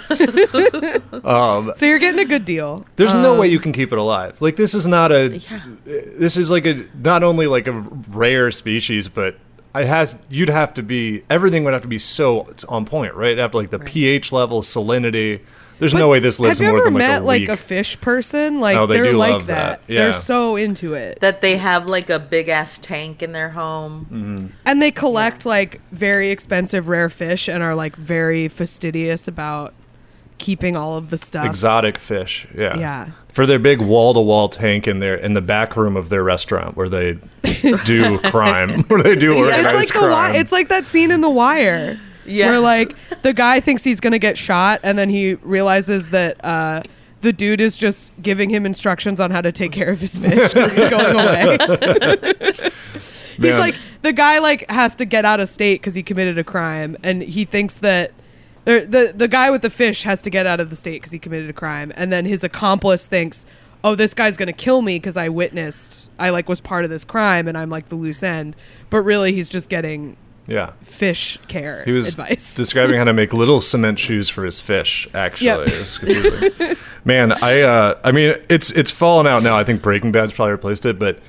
yeah. um, so you're getting a good deal. There's um, no way you can keep it alive. Like this is not a. Yeah. This is like a not only like a rare species, but it has you'd have to be everything would have to be so it's on point, right? After like the right. pH level, salinity. There's but no way this lives more than like a Have you ever met like a fish person? Like oh, they they're do like love that. that. Yeah. They're so into it that they have like a big ass tank in their home, mm-hmm. and they collect yeah. like very expensive rare fish and are like very fastidious about keeping all of the stuff. Exotic fish, yeah, yeah. For their big wall to wall tank in their in the back room of their restaurant where they do crime, where they do organized yeah, it's like crime. The, it's like that scene in The Wire. Yes. Where like the guy thinks he's gonna get shot and then he realizes that uh, the dude is just giving him instructions on how to take care of his fish because he's going away. He's yeah. like the guy like has to get out of state because he committed a crime and he thinks that the, the the guy with the fish has to get out of the state because he committed a crime and then his accomplice thinks, oh, this guy's gonna kill me because I witnessed I like was part of this crime and I'm like the loose end, but really he's just getting. Yeah, fish care. He was advice. describing how to make little cement shoes for his fish. Actually, yep. It was confusing. Man, I, uh, I mean, it's it's fallen out now. I think Breaking Bad's probably replaced it, but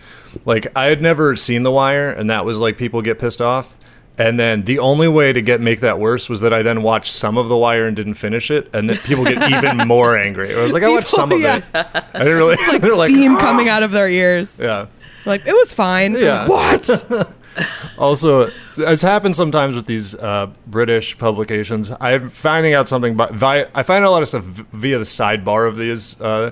like I had never seen The Wire, and that was like people get pissed off. And then the only way to get make that worse was that I then watched some of The Wire and didn't finish it, and then people get even more angry. I was like, people, I watched some yeah. of it. I didn't really. It's like they're steam like, coming out of their ears. Yeah. Like, it was fine. Yeah. What? Also, as happens sometimes with these uh, British publications, I'm finding out something. By, via, I find out a lot of stuff via the sidebar of these. Uh,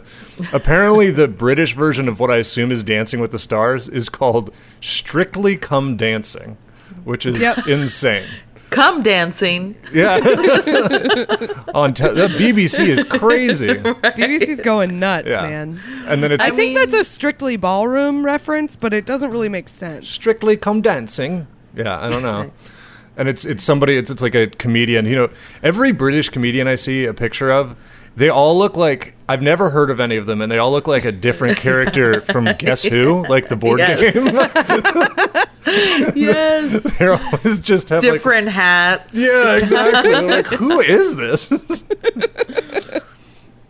apparently, the British version of what I assume is Dancing with the Stars is called Strictly Come Dancing, which is yep. insane. Come dancing. Yeah. On te- the B B C is crazy. Right. B B C's going nuts, yeah. man. And then it's I think mean, that's a Strictly Ballroom reference, but it doesn't really make sense. Strictly Come Dancing. Yeah, I don't know. And it's it's somebody it's it's like a comedian, you know, every British comedian I see a picture of, they all look like I've never heard of any of them and they all look like a different character from Guess Who, like the board yes. game. Yes. They're always just have different like, hats. Yeah, exactly. Like, who is this?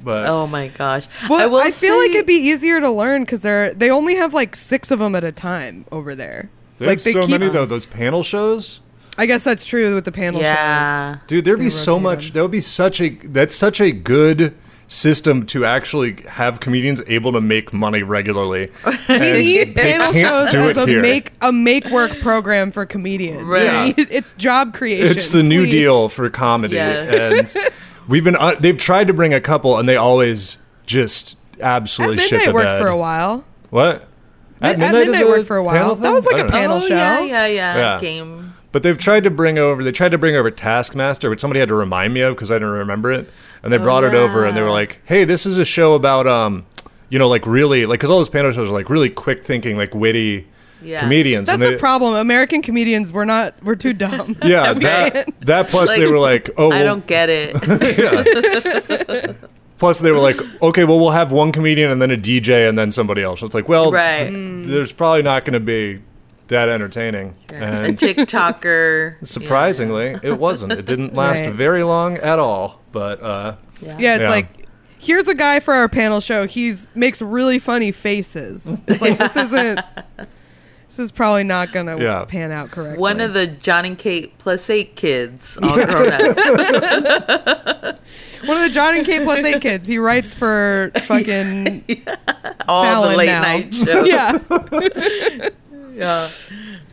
But oh my gosh. Well, I, I feel like it'd be easier to learn because they're they only have like six of them at a time over there. They like have they so keep, many though. Those panel shows. I guess that's true with the panel yeah. shows. Dude, there'd they be so much. Them. That would be such a. That's such a good system to actually have comedians able to make money regularly. We need panel shows as a here. make a make work program for comedians. Right. Yeah. It's job creation. It's the please. New Deal for comedy. Yes. And we've been uh, they've tried to bring a couple and they always just absolutely shit the bed. At midnight worked for a while. What? At midnight, at midnight worked for a while. That was like a panel know. show. Oh, yeah, yeah, yeah, yeah. Game. But they've tried to bring over, they tried to bring over Taskmaster, which somebody had to remind me of because I didn't remember it. And they oh, brought yeah. it over and they were like, hey, this is a show about, um, you know, like really, like, because all those panel shows are like really quick thinking, like witty yeah. comedians. That's the problem. American comedians, we're not, we're too dumb. Yeah. that, that plus like, they were like, oh, well, I don't get it. Plus they were like, okay, well, we'll have one comedian and then a D J and then somebody else. So it's like, well, right. th- there's probably not going to be that entertaining yeah. and a TikToker surprisingly yeah. it wasn't it didn't last right. very long at all but uh yeah, yeah it's yeah. like here's a guy for our panel show he's makes really funny faces it's like this isn't this is probably not gonna yeah. pan out correctly one of the John and Kate plus eight kids all grown up one of the John and Kate plus eight kids he writes for fucking yeah. all Fallon the late now. Night shows yeah Yeah.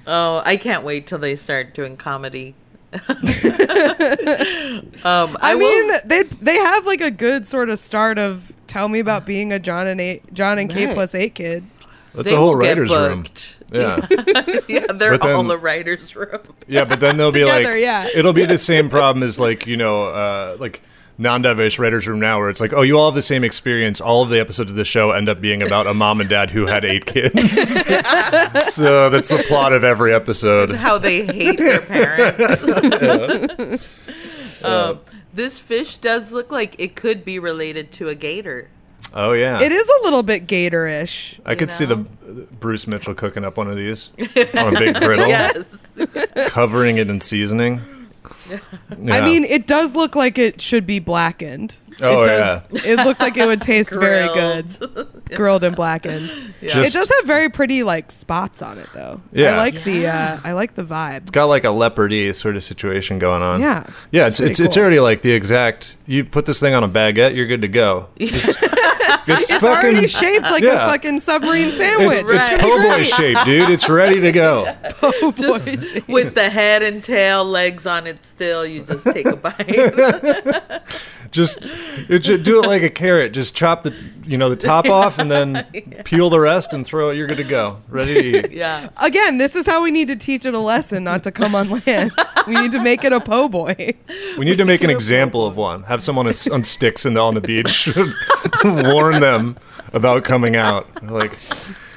Oh, I can't wait till they start doing comedy. um, I, I mean, will... they they have like a good sort of start of tell me about being a John and eight, John and right. K plus eight kid. That's they a whole writer's room. Yeah, yeah, they're then, all the writer's room. Yeah, but then they'll be together, like, yeah. it'll be the same problem as like you know, uh, like. non-diverse writer's room now where it's like, oh, you all have the same experience. All of the episodes of the show end up being about a mom and dad who had eight kids. So that's the plot of every episode. How they hate their parents. Yeah. Uh, uh, this fish does look like it could be related to a gator. Oh, yeah. It is a little bit gator-ish. I could know? see the Bruce Mitchell cooking up one of these on a big griddle. Yes. Covering it in seasoning. Yeah. I mean, it does look like it should be blackened. Oh, it does, yeah. It looks like it would taste very good. Grilled and blackened. Yeah. Just, it does have very pretty, like, spots on it, though. Yeah. I like yeah. the uh, I like the vibe. It's got, like, a leopardy sort of situation going on. Yeah. Yeah, it's it's, it's, cool. It's already, like, the exact... You put this thing on a baguette, you're good to go. It's, it's, it's fucking, already shaped like yeah. a fucking submarine sandwich. It's, right. it's po' boy shaped, dude. It's ready to go. Po' boy shaped. With the head and tail, legs on it still, you just take a bite. Just it, do it like a carrot. Just chop the you know the top off and then yeah. peel the rest and throw it. You're good to go. Ready to eat. Yeah. Again, this is how we need to teach it a lesson not to come on land. We need to make it a po' boy. We need to make an example of one. Have someone on, on sticks and on the beach warn them about coming out. Like,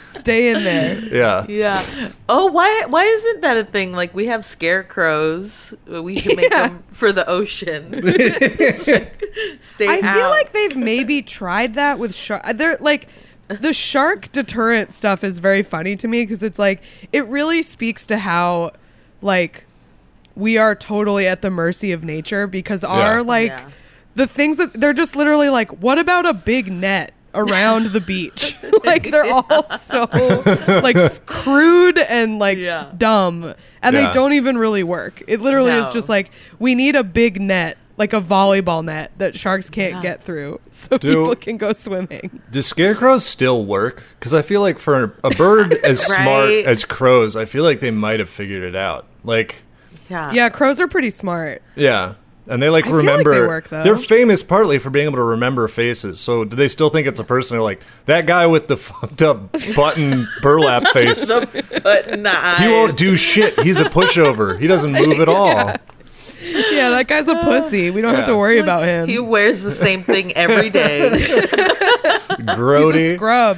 stay in there. Yeah. Yeah. Oh, why why isn't that a thing? Like, we have scarecrows. We should make yeah. them for the ocean. Stay I out. I feel like they've maybe tried that with shark. They're like, the shark deterrent stuff is very funny to me because it's like, it really speaks to how, like, we are totally at the mercy of nature because our, yeah. like, yeah. the things that they're just literally like, what about a big net around the beach? Like, they're all so like crude and like yeah. dumb and yeah. they don't even really work. It literally no. is just like, we need a big net, like a volleyball net that sharks can't yeah. get through so do, people can go swimming. Do scarecrows still work? Because I feel like for a bird as right? smart as crows, I feel like they might have figured it out. Like, yeah, yeah, crows are pretty smart. Yeah. And they like I remember. Like they work, they're famous partly for being able to remember faces. So do they still think it's a person? They're like, that guy with the fucked up button burlap face. Button he won't do shit. He's a pushover. He doesn't move at all. Yeah, yeah, that guy's a pussy. We don't yeah. have to worry about him. He wears the same thing every day. Grody. He's a scrub.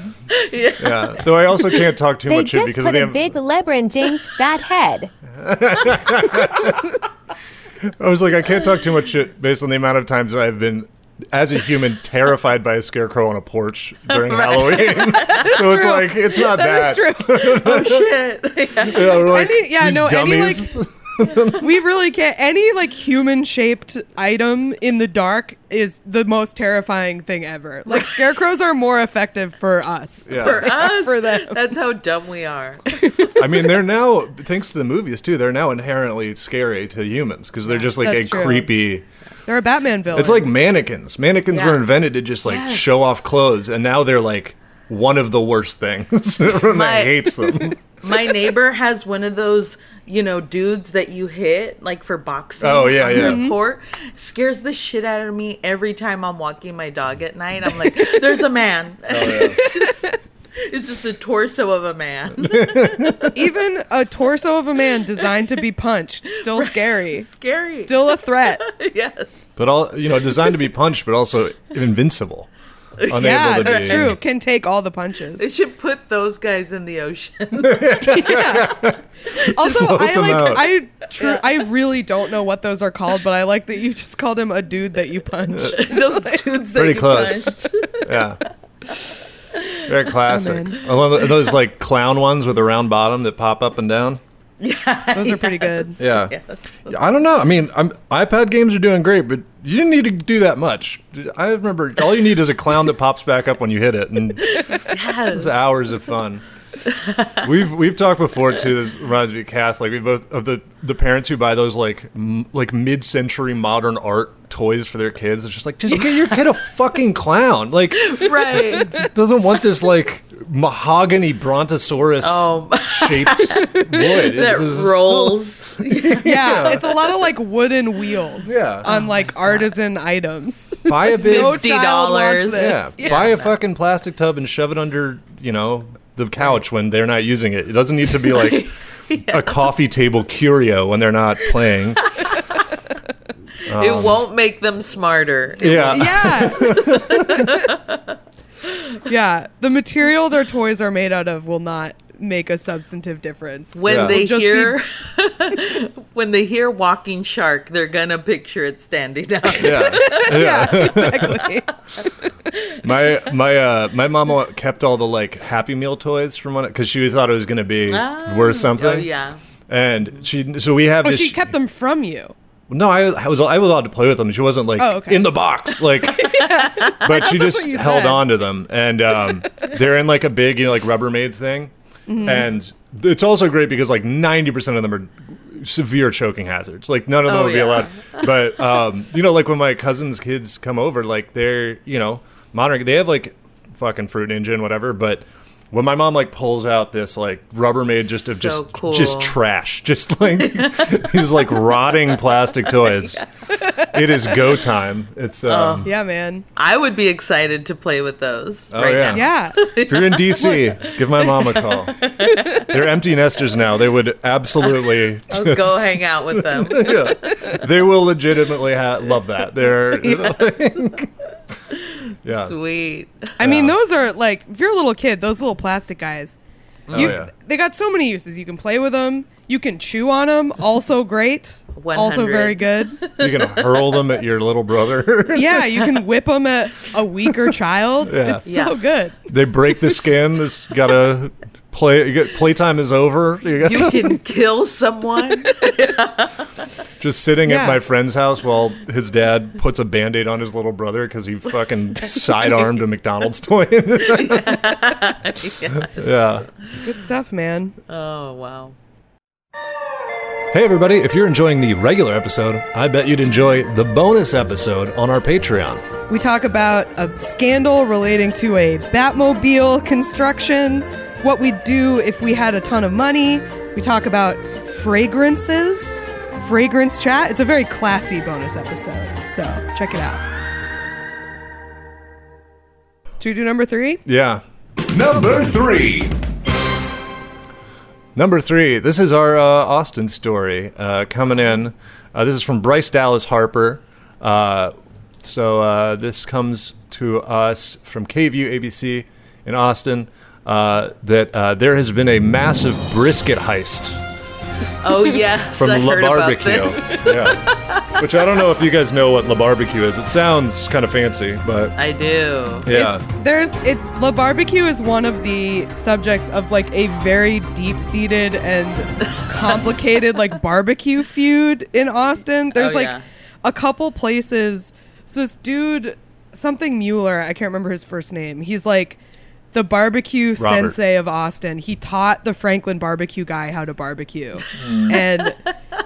Yeah. yeah. Though I also can't talk too they much just because put they have a big lever in James' fat head. I was like, I can't talk too much shit based on the amount of times I've been, as a human, terrified by a scarecrow on a porch during right. Halloween. So it's true. Like, it's not that. That is true. Oh, shit. Yeah, yeah, like, any, yeah no, dummies. Any, like, we really can't. Any, like, human-shaped item in the dark is the most terrifying thing ever. Like, scarecrows are more effective for us. Yeah. For us? For them. That's how dumb we are. I mean, they're now, thanks to the movies, too, they're now inherently scary to humans because they're just, like, That's a true. creepy... They're a Batman villain. It's like mannequins. Mannequins yeah. were invented to just, like, yes. show off clothes, and now they're, like, one of the worst things. Everyone my, hates them. My neighbor has one of those, you know, dudes that you hit, like, for boxing. Oh, yeah, yeah. Mm-hmm. Court. Scares the shit out of me every time I'm walking my dog at night. I'm like, there's a man. Oh, yeah. It's just a torso of a man. Even a torso of a man designed to be punched. Still right. scary. Scary. Still a threat. Yes. But, all you know, designed to be punched, but also invincible. Unable yeah, to that's be. True. Can take all the punches. They should put those guys in the ocean. yeah. Also, I like out. I tr- yeah. I really don't know what those are called, but I like that you just called him a dude that you punch. Those like, dudes that pretty you close. Punch. Yeah. Very classic. Oh, those like clown ones with a round bottom that pop up and down. Yeah, those are yes. pretty good. Yeah, yes. I don't know. I mean, I'm, iPad games are doing great, but you didn't need to do that much. I remember all you need is a clown that pops back up when you hit it, and yes. it's hours of fun. We've we've talked before too. This reminds me of Kath. Like we both of the, the parents who buy those like m- like mid century modern art toys for their kids. It's just like just get your kid a fucking clown. Like right doesn't want this like mahogany brontosaurus oh. shaped wood that just, rolls. yeah. yeah, it's a lot of like wooden wheels. Yeah. on like artisan God. items. Buy a big fifty dollars. Yeah. yeah, buy a fucking plastic tub and shove it under you know. the couch when they're not using it. It doesn't need to be like yes. a coffee table curio when they're not playing. Um, it won't make them smarter. It yeah. Yeah. Yeah. The material their toys are made out of will not make a substantive difference. When yeah. they hear be- when they hear walking shark, they're gonna picture it standing up. Yeah. Yeah. Yeah, exactly. my my uh my mama kept all the like Happy Meal toys from one, because she thought it was gonna be oh. worth something. Oh yeah. And she so we have oh, this she kept them from you. No, I, I was I was allowed to play with them. She wasn't like oh, okay. in the box, like. Yeah. But she just held said. on to them, and um, they're in like a big, you know, like Rubbermaid thing, mm-hmm. and it's also great because like ninety percent of them are severe choking hazards. Like none of them oh, would yeah. be allowed. But um, you know, like when my cousin's kids come over, like they're you know monitoring. They have like fucking Fruit Ninja and whatever, but. When my mom like pulls out this like Rubbermaid just of so just cool. just trash, just like these like rotting plastic toys, yeah. it is go time. It's um, oh, yeah, man. I would be excited to play with those oh, right yeah. now. Yeah, if you're in D C, give my mom a call. They're empty nesters now. They would absolutely I'll just, go hang out with them. Yeah. They will legitimately ha- love that. They're. Yes. Like, yeah. Sweet. I yeah. mean, those are like, if you're a little kid, those little plastic guys, oh, you, yeah. they got so many uses. You can play with them. You can chew on them. Also great. one hundred Also very good. You can hurl them at your little brother. Yeah, you can whip them at a weaker child. Yeah. It's yeah. so good. They break the skin. It's got a... Play, you get, playtime is over. You, you can kill someone. Yeah. Just sitting yeah. at my friend's house while his dad puts a Band-Aid on his little brother because he fucking sidearmed a McDonald's toy. Yeah. Yeah. Yeah. It's good stuff, man. Oh, wow. Hey, everybody. If you're enjoying the regular episode, I bet you'd enjoy the bonus episode on our Patreon. We talk about a scandal relating to a Batmobile construction, what we'd do if we had a ton of money. We talk about fragrances, fragrance chat. It's a very classy bonus episode, so check it out. Should we do number three? Yeah. Number three. Number three. This is our uh, Austin story uh, coming in. Uh, this is from Bryce Dallas Harper. Uh, so uh, this comes to us from K V U A B C in Austin. Uh, that uh, there has been a massive brisket heist. Oh, yes. From I La heard Barbecue. About this. Yeah. Which I don't know if you guys know what La Barbecue is. It sounds kind of fancy, but. I do. Yeah. It's, there's, it, La Barbecue is one of the subjects of like a very deep seated and complicated like barbecue feud in Austin. There's oh, like yeah. a couple places. So this dude, something Mueller, I can't remember his first name, he's like, the barbecue Robert. sensei of Austin. He taught the Franklin barbecue guy how to barbecue. Mm. And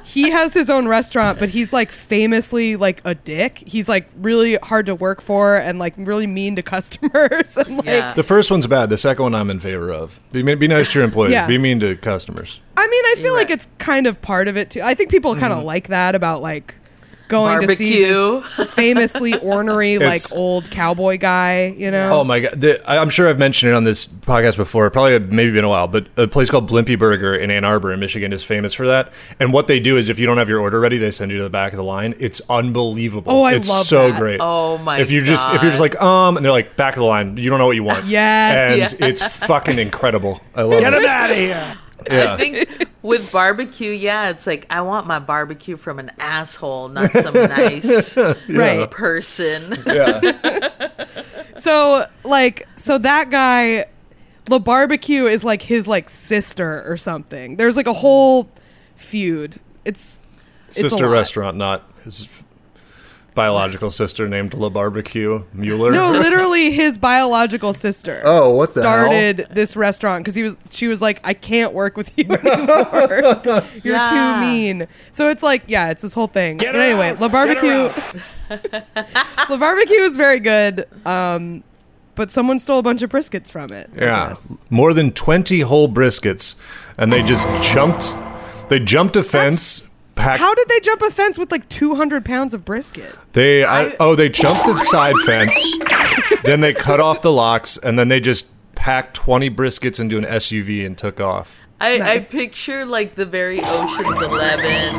he has his own restaurant, but he's like famously like a dick. He's like really hard to work for and like really mean to customers. And, like, yeah. The first one's bad. The second one I'm in favor of. Be, be nice to your employees. Yeah. Be mean to customers. I mean, I feel You're like right. it's kind of part of it too. I think people kind of mm. like that about like going barbecue. to see this famously ornery, like it's, old cowboy guy, you know? Oh, my God. The, I'm sure I've mentioned it on this podcast before. Probably maybe been a while, but a place called Blimpy Burger in Ann Arbor in Michigan is famous for that. And what they do is if you don't have your order ready, they send you to the back of the line. It's unbelievable. Oh, I it's love so that. It's so great. Oh, my if you God. Just, if you're just like, um, and they're like, back of the line. You don't know what you want. Yes. And yes. it's fucking incredible. I love Get it. Get him out of here. Yeah. I think with barbecue, yeah, it's like I want my barbecue from an asshole, not some nice yeah. right person. Yeah. So like, so that guy, La Barbecue is like his like sister or something. There's like a whole feud. It's sister it's restaurant, not his biological sister named La Barbecue Mueller. No, literally his biological sister. Oh, what the started hell? This restaurant because he was. She was like, I can't work with you anymore. You're yeah. too mean. So it's like, yeah, it's this whole thing. Get but anyway, out. La Barbecue. La Barbecue is very good, um, but someone stole a bunch of briskets from it. Yeah, more than twenty whole briskets, and they just jumped. They jumped a fence. That's- Pack. How did they jump a fence with like two hundred pounds of brisket? They I, I, oh, they jumped the side fence, then they cut off the locks, and then they just packed twenty briskets into an S U V and took off. I, nice. I picture, like, the very Ocean's Eleven.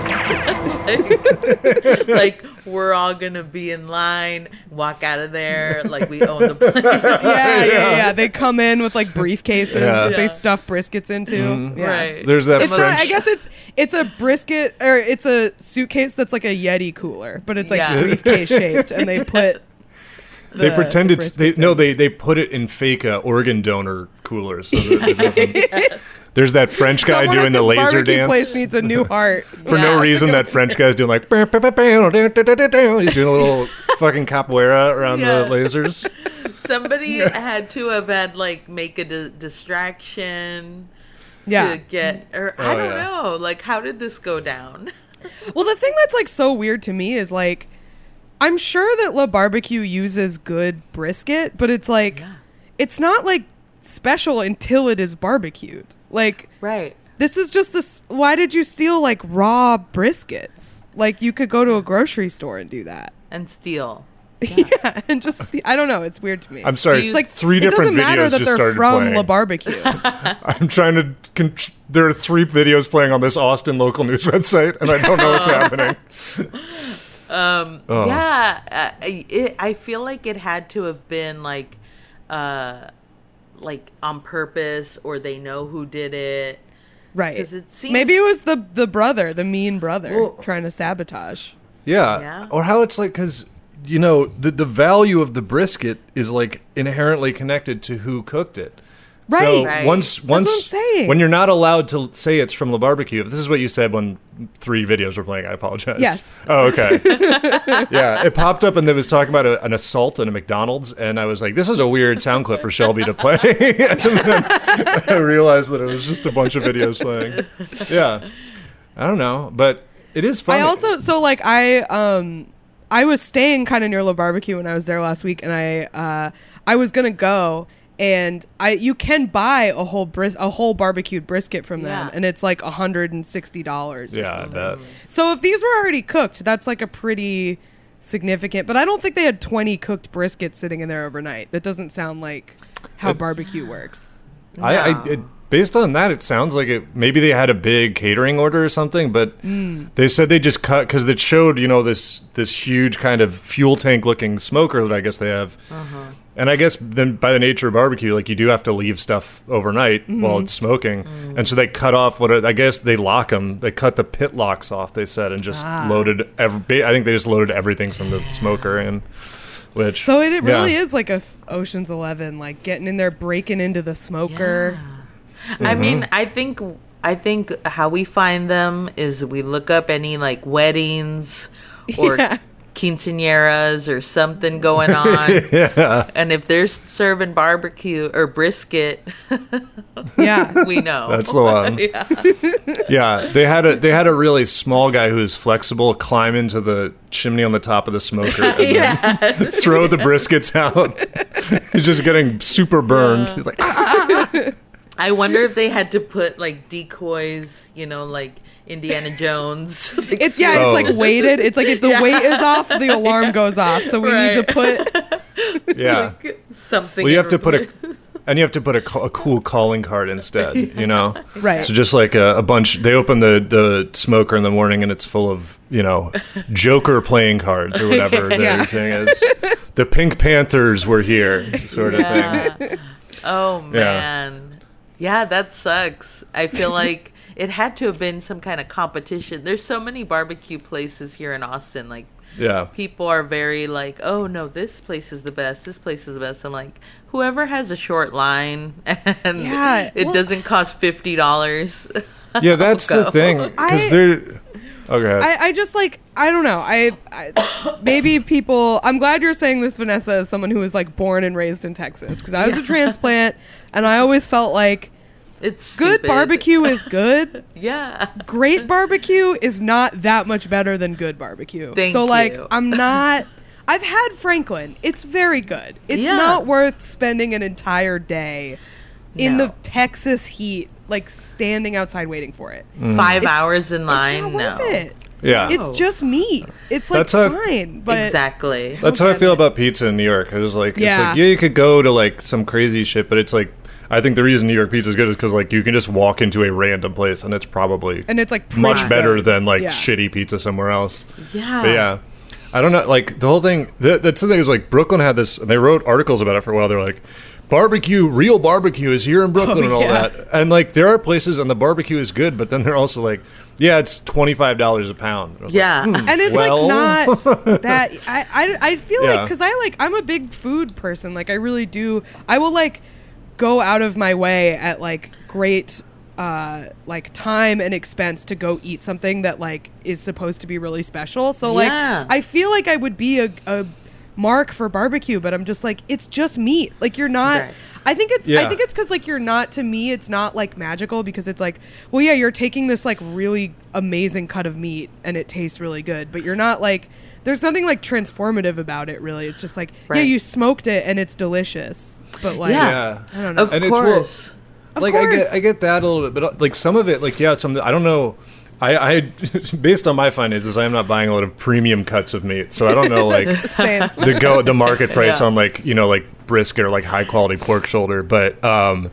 like, like, we're all going to be in line, walk out of there, like, we own the place. Yeah, yeah, yeah. yeah. They come in with, like, briefcases yeah. that yeah. they stuff briskets into. Mm-hmm. yeah. Right. There's that it's French. Not, I guess it's it's a brisket, or it's a suitcase that's like a Yeti cooler, but it's, like, yeah. briefcase-shaped, and they put... They the, pretend the it's they, no they they put it in fake uh, organ donor coolers. So that it yes. There's that French guy Someone doing the laser dance. Place needs a new heart for yeah, no reason. That French guy's doing like he's doing a little fucking capoeira around yeah. the lasers. Somebody yeah. had to have had like make a di- distraction yeah. to get or oh, I don't yeah. know like how did this go down? Well, the thing that's like so weird to me is like. I'm sure that La Barbecue uses good brisket, but it's like, yeah. it's not like special until it is barbecued. Like, right. This is just this. Why did you steal like raw briskets? Like you could go to a grocery store and do that and steal. Yeah, yeah and just I don't know. It's weird to me. I'm sorry. You, it's like three different videos just started from playing. La Barbecue. I'm trying to. Con- there are three videos playing on this Austin local news website, and I don't know what's happening. Um, oh. Yeah, I, it, I feel like it had to have been like, uh, like on purpose, or they know who did it, right? Because it seems maybe it was the the brother, the mean brother, well, trying to sabotage. Yeah. yeah, or how it's like because you know the the value of the brisket is like inherently connected to who cooked it. Right. So right. once once when you're not allowed to say it's from La Barbecue, if this is what you said when three videos were playing, I apologize. Yes. Oh, okay. yeah, it popped up and it was talking about a, an assault at a McDonald's, and I was like, this is a weird sound clip for Shelby to play. And then I realized that it was just a bunch of videos playing. Yeah. I don't know, but it is funny. I also, so like I, um, I was staying kind of near La Barbecue when I was there last week, and I, uh, I was going to go. And I, you can buy a whole bris- a whole barbecued brisket from them, yeah. and it's like a hundred and sixty dollars. Yeah, something. I bet. So if these were already cooked, that's like a pretty significant. But I don't think they had twenty cooked briskets sitting in there overnight. That doesn't sound like how it, barbecue works. I, no. I it, based on that, it sounds like it. Maybe they had a big catering order or something. But mm. they said they just cut because it showed you know this this huge kind of fuel tank looking smoker that I guess they have. Uh-huh. And I guess then by the nature of barbecue, like you do have to leave stuff overnight mm-hmm. while it's smoking. Mm. And so they cut off what I guess they lock them. They cut the pit locks off, they said, and just ah. loaded. Every, I think they just loaded everything from the smoker in. Which, so it, it yeah. really is like a Ocean's Eleven, like getting in there, breaking into the smoker. Yeah. Mm-hmm. I mean, I think I think how we find them is we look up any like weddings or. Yeah. quinceañeras or something going on yeah. and if they're serving barbecue or brisket yeah we know that's the one yeah. yeah they had a they had a really small guy who was flexible climb into the chimney on the top of the smoker and yes. throw the briskets out he's just getting super burned yeah. he's like ah, ah, ah. I wonder if they had to put like decoys you know like Indiana Jones. Like it's yeah, it's like weighted. It's like if the yeah. weight is off, the alarm yeah. goes off. So we right. need to put yeah like something. Well, you have to put a and you have to put a, a cool calling card instead. You know, right? So just like a, a bunch, they open the the smoker in the morning and it's full of you know Joker playing cards or whatever the yeah. thing is. The Pink Panthers were here, sort of yeah. thing. Oh man, yeah. yeah, that sucks. I feel like. It had to have been some kind of competition. There's so many barbecue places here in Austin. Like, yeah. people are very like, oh, no, this place is the best. This place is the best. I'm like, whoever has a short line and yeah, it well, doesn't cost fifty dollars. Yeah, that's the thing. Because they're... Okay. I, I just like I don't know I, I maybe people I'm glad you're saying this Vanessa as someone who was like born and raised in Texas because I was yeah. a transplant and I always felt like it's good stupid. Barbecue is good. yeah. Great barbecue is not that much better than good barbecue. Thank so like you. I'm not I've had Franklin. It's very good. It's yeah. not worth spending an entire day no. in the Texas heat like standing outside waiting for it. Mm. Five it's, hours in line. It's not worth no. it. Yeah. It's just meat. It's like that's fine. How, but exactly. That's how I feel it. About pizza in New York. It was like yeah. it's like yeah you could go to like some crazy shit but it's like I think the reason New York pizza is good is because, like, you can just walk into a random place and it's probably and it's like much better good. than like yeah. shitty pizza somewhere else. Yeah, but yeah. I don't know. Like the whole thing. The, that's the thing is like Brooklyn had this, and they wrote articles about it for a while. They're like, barbecue, real barbecue is here in Brooklyn oh, and all yeah. that. And like there are places and the barbecue is good, but then they're also like, yeah, it's twenty-five dollars a pound. Yeah. Like, mm, and it's well. like not that. I, I, I feel yeah. like, because I like, I'm a big food person. Like I really do. I will like go out of my way at like great uh, like time and expense to go eat something that like is supposed to be really special. So like yeah. I feel like I would be a, a mark for barbecue, but I'm just like, it's just meat. Like you're not right. I think it's yeah. I think it's because like you're not, to me it's not like magical, because it's like, well yeah, you're taking this like really amazing cut of meat and it tastes really good, but you're not like, there's nothing like transformative about it really. It's just like right. yeah, you smoked it and it's delicious, but like yeah. I don't know, of and course it's, well, like of course. I get I get that a little bit, but like some of it like yeah some I don't know I, I, based on my finances, I am not buying a lot of premium cuts of meat, so I don't know like the go the market price yeah. on like, you know, like brisket or like high quality pork shoulder. But um,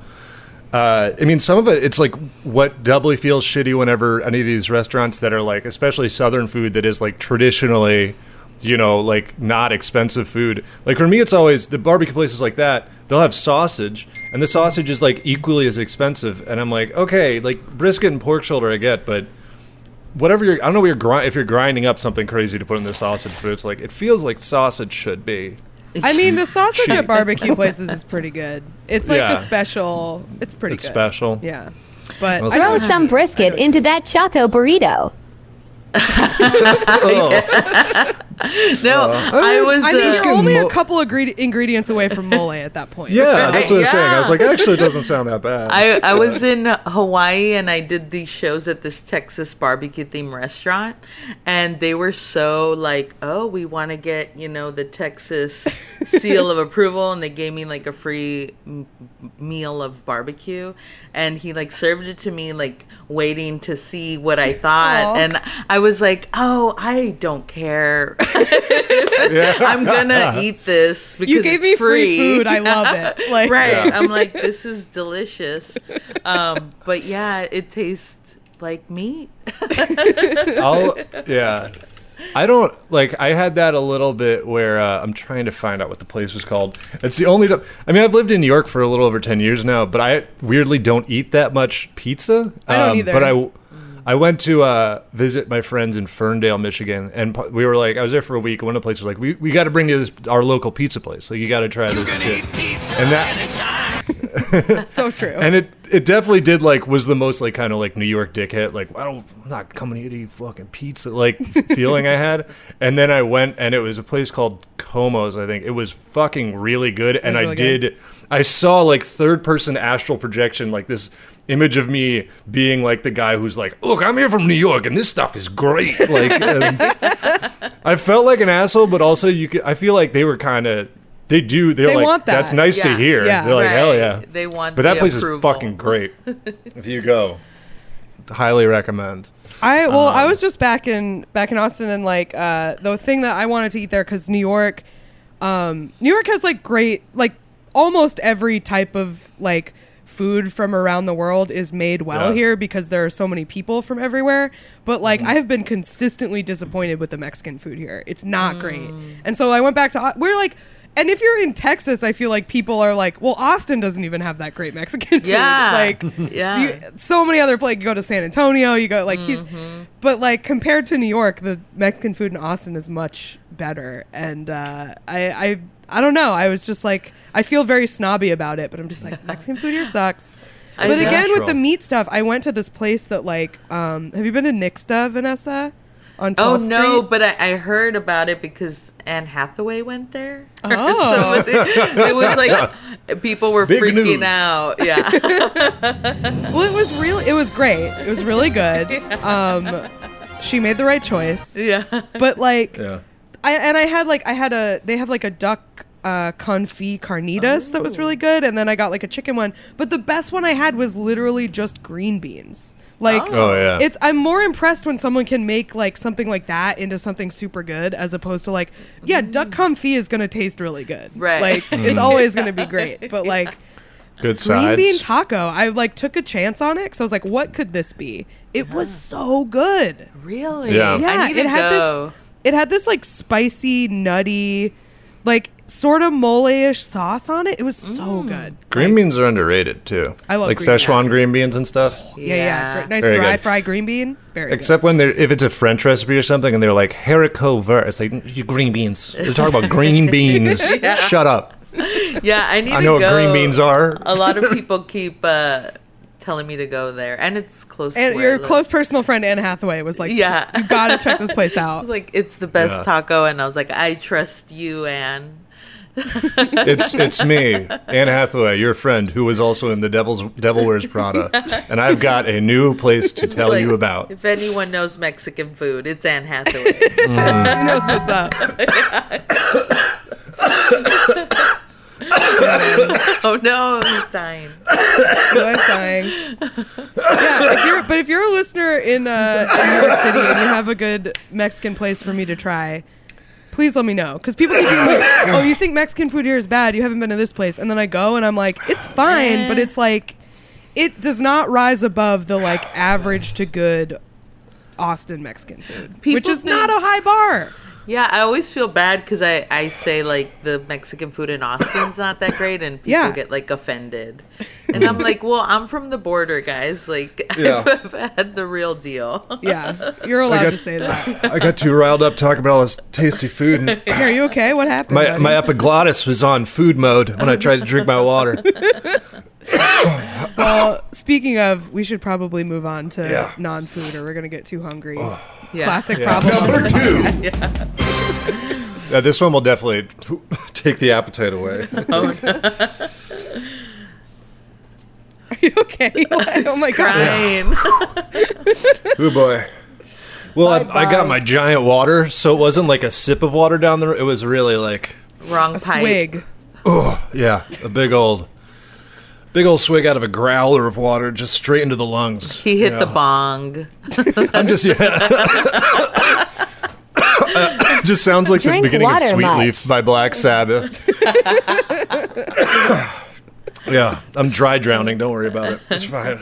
uh, I mean, some of it, it's like what doubly feels shitty whenever any of these restaurants that are like, especially Southern food that is like traditionally, you know, like not expensive food. Like for me, it's always the barbecue places like that. They'll have sausage, and the sausage is like equally as expensive, and I'm like, okay, like brisket and pork shoulder I get, but whatever you're, I don't know what you're grind, if you're grinding up something crazy to put in the sausage, but it's like, it feels like sausage should be. I mean, the sausage at barbecue places is pretty good. It's like yeah. a special, it's pretty it's good. It's special. Yeah. But well, throw yeah. some brisket into that Choco burrito. oh. No, uh, I, I was. I mean, uh, you're only mo- a couple of gre- ingredients away from mole at that point. Yeah, right? That's what I was yeah. saying. I was like, actually, it doesn't sound that bad. I, I was in Hawaii and I did these shows at this Texas barbecue themed restaurant, and they were so like, "Oh, we want to get, you know, the Texas seal of approval," and they gave me like a free m- meal of barbecue, and he like served it to me like waiting to see what I thought, Aww. and I was like, "Oh, I don't care." yeah. I'm gonna eat this because you gave it's me free. free food. I love it. Like, right? Yeah. I'm like, this is delicious. Um, but yeah, it tastes like meat. I'll, yeah, I don't like. I had that a little bit where uh, I'm trying to find out what the place was called. It's the only. I mean, I've lived in New York for a little over ten years now, but I weirdly don't eat that much pizza. Um, I don't either. But I. I went to uh, visit my friends in Ferndale, Michigan, and we were like, I was there for a week, and one of the places was like, we, we got to bring you this, our local pizza place. Like, you got to try this shit. And that, so true. And it, it definitely did, like, was the most, like, kind of, like, New York dickhead, like, I don't, I'm not coming here to eat fucking pizza, like, feeling I had. And then I went, and it was a place called Como's, I think. It was fucking really good, and really I did, good. I saw, like, third-person astral projection, like, this image of me being like the guy who's like, look, I'm here from New York and this stuff is great. Like, and I felt like an asshole, but also you could, I feel like they were kind of, they do, they're they like, want that. that's nice yeah. to hear. Yeah. They're like, right. hell yeah. They want But that the place approval. is fucking great. If you go, highly recommend. I, well, um, I was just back in, back in Austin, and like, uh, the thing that I wanted to eat there, cause New York, um, New York has like great, like almost every type of like, food from around the world is made well yeah. here, because there are so many people from everywhere, but like mm. I have been consistently disappointed with the Mexican food here. It's not mm. great. And so I went back to we're like and if you're in Texas, I feel like people are like, well, Austin doesn't even have that great Mexican food. Yeah. Like yeah. You, so many other places. You go to San Antonio, you go like mm-hmm. he's but like compared to New York, the Mexican food in Austin is much better. And uh I I I don't know. I was just like, I feel very snobby about it, but I'm just like, Mexican food here sucks. But it's again, natural. With the meat stuff, I went to this place that like, um, have you been to Nixta, Vanessa? On twelfth oh, no, Street? But I, I heard about it because Anne Hathaway went there. Oh. So it, it was like, people were Big freaking news. out. Yeah. Well, it was really, it was great. It was really good. Um, she made the right choice. Yeah. But like... Yeah. I, and I had like I had a they have like a duck uh, confit carnitas oh. that was really good, and then I got like a chicken one. But the best one I had was literally just green beans. Like oh. Oh, yeah. it's I'm more impressed when someone can make like something like that into something super good, as opposed to like yeah mm. duck confit is gonna taste really good, right? Like mm. it's always gonna be great, but like. Good sides. Green bean taco. I like took a chance on it because I was like, what could this be? It yeah. was so good. Really? Yeah. yeah I need it to had go. this. It had this like spicy, nutty, like sort of mole-ish sauce on it. It was so mm. good. Green like, beans are underrated too. I love like green Szechuan beans. green beans and stuff. Oh, yeah, yeah. yeah. Dry, nice Very dry good. fried green bean. Very Except good. when they're if it's a French recipe or something and they're like haricot vert. It's like green beans. We're talking about green beans. yeah. Shut up. Yeah, I need I to go. I know what green beans are. A lot of people keep uh, telling me to go there, and it's close. And to your where, close like, personal friend Anne Hathaway was like, "Yeah, you gotta check this place out." She's like, it's the best yeah. taco, and I was like, "I trust you, Anne." It's it's me, Anne Hathaway, your friend, who was also in The Devil's Devil Wears Prada, yeah. and I've got a new place to tell like, you about. If anyone knows Mexican food, it's Anne Hathaway. Mm. She knows what's up. Oh no, he's dying. No, I'm dying. Yeah, if you're, but if you're a listener in, uh, in New York City and you have a good Mexican place for me to try, please let me know. Because people keep being like, oh, you think Mexican food here is bad? You haven't been to this place. And then I go and I'm like, it's fine, but it's like, it does not rise above the like average to good Austin Mexican food, people which is think- not a high bar. Yeah, I always feel bad because I, I say, like, the Mexican food in Austin's not that great, and people yeah. get, like, offended. And I'm like, well, I'm from the border, guys. Like, yeah. I've, I've had the real deal. Yeah, you're allowed got, to say that. I got too riled up talking about all this tasty food. And, hey, are you okay? What happened? My, my epiglottis was on food mode when I tried to drink my water. Well, speaking of, we should probably move on to yeah. non-food or we're going to get too hungry. Oh. Yeah. Classic yeah. problem. Number two. Yeah. Yeah, this one will definitely take the appetite away. Oh, no. Are you okay? Oh, my crying. God. Oh, boy. Well, bye, I, bye. I got my giant water, so it wasn't like a sip of water down the road. It was really like... Wrong a pipe. Swig. Oh, yeah. A big old... Big old swig out of a growler of water, just straight into the lungs. He hit you know. the bong. I'm just, yeah. uh, just sounds like Drink the beginning of Sweet much. Leaf by Black Sabbath. Yeah, I'm dry drowning. Don't worry about it. It's fine.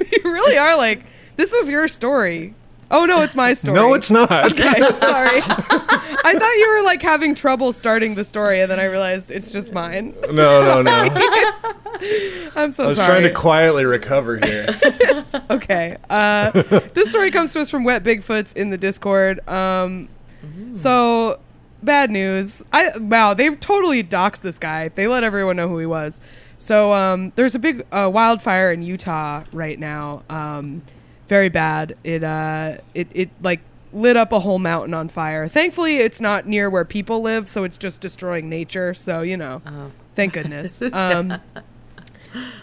You really are like, this was your story. Oh, no, it's my story. No, it's not. Okay, sorry. I thought you were, like, having trouble starting the story, and then I realized it's just mine. No, no, no. I'm so sorry. I was sorry. trying to quietly recover here. Okay. Uh, this story comes to us from Wet Bigfoots in the Discord. Um, so, bad news. I Wow, they've totally doxed this guy. They let everyone know who he was. So, um, there's a big uh, wildfire in Utah right now. Um Very bad. It uh, it it like lit up a whole mountain on fire. Thankfully, it's not near where people live, so it's just destroying nature. So you know, oh. thank goodness. Um,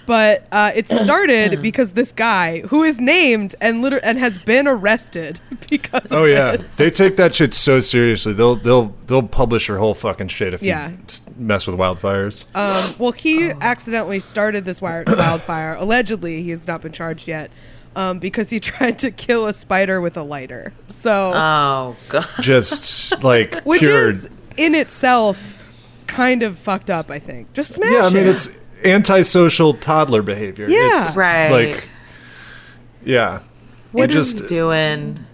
but uh, it started because this guy, who is named and liter- and has been arrested because of oh yeah, this. They take that shit so seriously. They'll they'll they'll publish your whole fucking shit if yeah. you mess with wildfires. Um, well, he oh. accidentally started this wire- wildfire. Allegedly, he has not been charged yet. Um, because he tried to kill a spider with a lighter. So, oh god, just like which cured. Is in itself kind of fucked up. I think just smash. Yeah, I mean it. It's antisocial toddler behavior. Yeah, it's right. Like, yeah, what is just, he doing?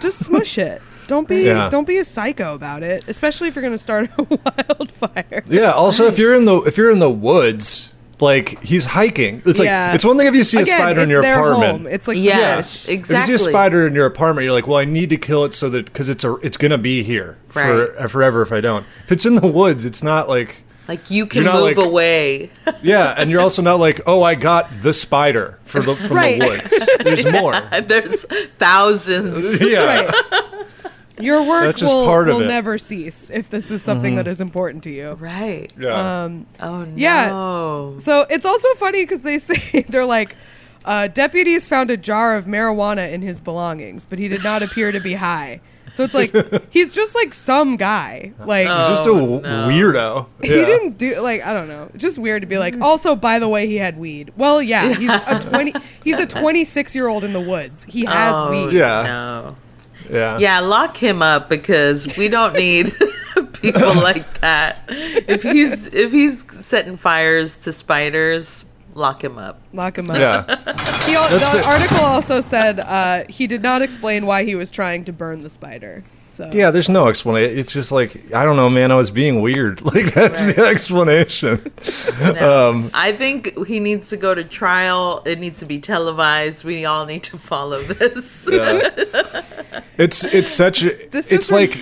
Just smush it. Don't be yeah. don't be a psycho about it, especially if you're going to start a wildfire. Yeah. Also, right. if you're in the if you're in the woods. Like, he's hiking. It's like, yeah. it's one thing if you see a Again, spider in your apartment. Home. It's like, yes, yeah. exactly. If you see a spider in your apartment, you're like, well, I need to kill it so that, because it's a, it's going to be here right. for, uh, forever if I don't. If it's in the woods, it's not like. Like, you can move like, away. Yeah, and you're also not like, oh, I got the spider for the, from right. the woods. There's yeah, more. There's thousands. Yeah. Right. Your work will, will never cease if this is something mm-hmm. that is important to you. Right. Yeah. Um, oh, no. Yeah. So it's also funny because they say, they're like, uh, deputies found a jar of marijuana in his belongings, but he did not appear to be high. So it's like, he's just like some guy. Like, oh, he's just a w- no. weirdo. Yeah. He didn't do, like, I don't know. It's just weird to be like, also, by the way, he had weed. Well, yeah, he's a twenty. He's a twenty-six-year-old in the woods. He has oh, weed. Yeah. No. Yeah. yeah, lock him up because we don't need people people like that. If he's if he's setting fires to spiders, lock him up. Lock him up. Yeah. He, the it. article also said uh, he did not explain why he was trying to burn the spider. So. Yeah, there's no explanation. It's just like, I don't know, man. I was being weird. Like, that's right. The explanation. No. Um, I think he needs to go to trial. It needs to be televised. We all need to follow this. Yeah. it's it's such. A, this it's like.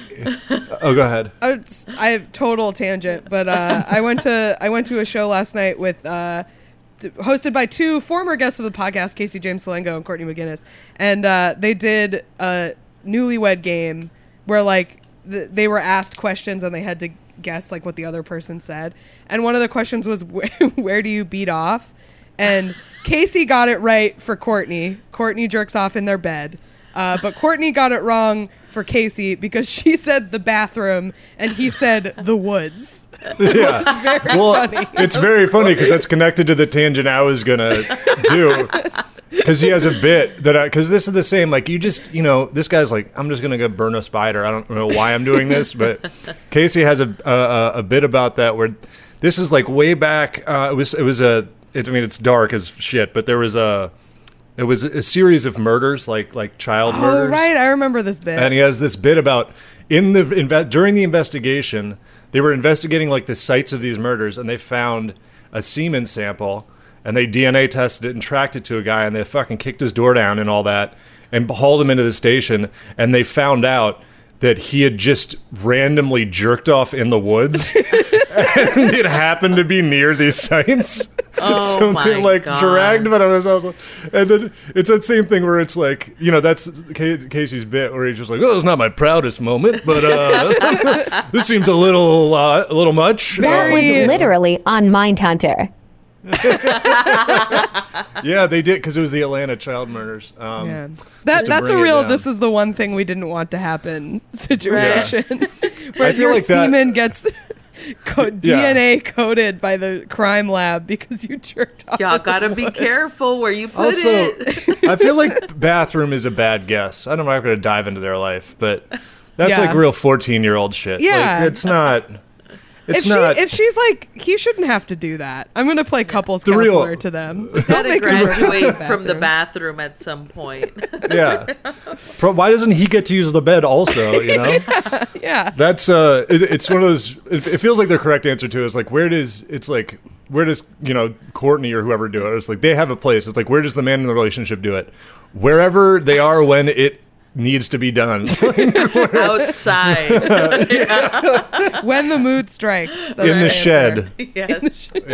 A, oh, go ahead. I, I have total tangent, but uh, I went to I went to a show last night with. Uh, hosted by two former guests of the podcast, Casey James Salengo and Courtney McGinnis, and uh, they did a newlywed game where like th- they were asked questions and they had to guess like what the other person said, and one of the questions was where, where do you beat off, and Casey got it right for Courtney. Courtney jerks off in their bed, uh, but Courtney got it wrong for Casey because she said the bathroom and he said the woods. Yeah. Very well, funny. It's very funny because that's connected to the tangent I was gonna do, because he has a bit that I, because this is the same, like, you just, you know, this guy's like, I'm just gonna go burn a spider. I don't know why I'm doing this, but Casey has a a, a bit about that where this is like way back. Uh, it was it was a it, I mean it's dark as shit, but there was a. It was a series of murders, like like child oh, murders. Oh, right. I remember this bit. And he has this bit about, in the inve- during the investigation, they were investigating like the sites of these murders, and they found a semen sample, and they D N A tested it and tracked it to a guy, and they fucking kicked his door down and all that, and hauled him into the station, and they found out that he had just randomly jerked off in the woods, and it happened to be near these sites. Oh, so my they like God. Dragged him out of his house. And then it's that same thing where it's like, you know, that's Casey's bit where he's just like, "Oh, it's not my proudest moment, but uh, this seems a little, uh, a little much." That um, was literally on Mindhunter. Yeah, they did, because it was the Atlanta child murders. Um, yeah. that, that's a real, this is the one thing we didn't want to happen situation. Yeah. Where your like semen that, gets co- yeah. D N A coded by the crime lab because you jerked off. Y'all gotta be careful where you put also, it. I feel like bathroom is a bad guess. I don't know, I'm not going to dive into their life, but that's yeah. like real fourteen-year-old shit. Yeah. Like, it's not... It's if not, she if she's like, he shouldn't have to do that. I'm gonna play couples the counselor real, to them. You gotta graduate from the bathroom at some point. Yeah. Pro, why doesn't he get to use the bed also? You know. yeah, yeah. That's uh. It, it's one of those. It, it feels like the correct answer to it is like, where does it's like where does you know Courtney or whoever do it? It's like they have a place. It's like, where does the man in the relationship do it? Wherever they are when it. Needs to be done. Outside. Yeah. When the mood strikes. In the answer. Shed. Yes. In the shed.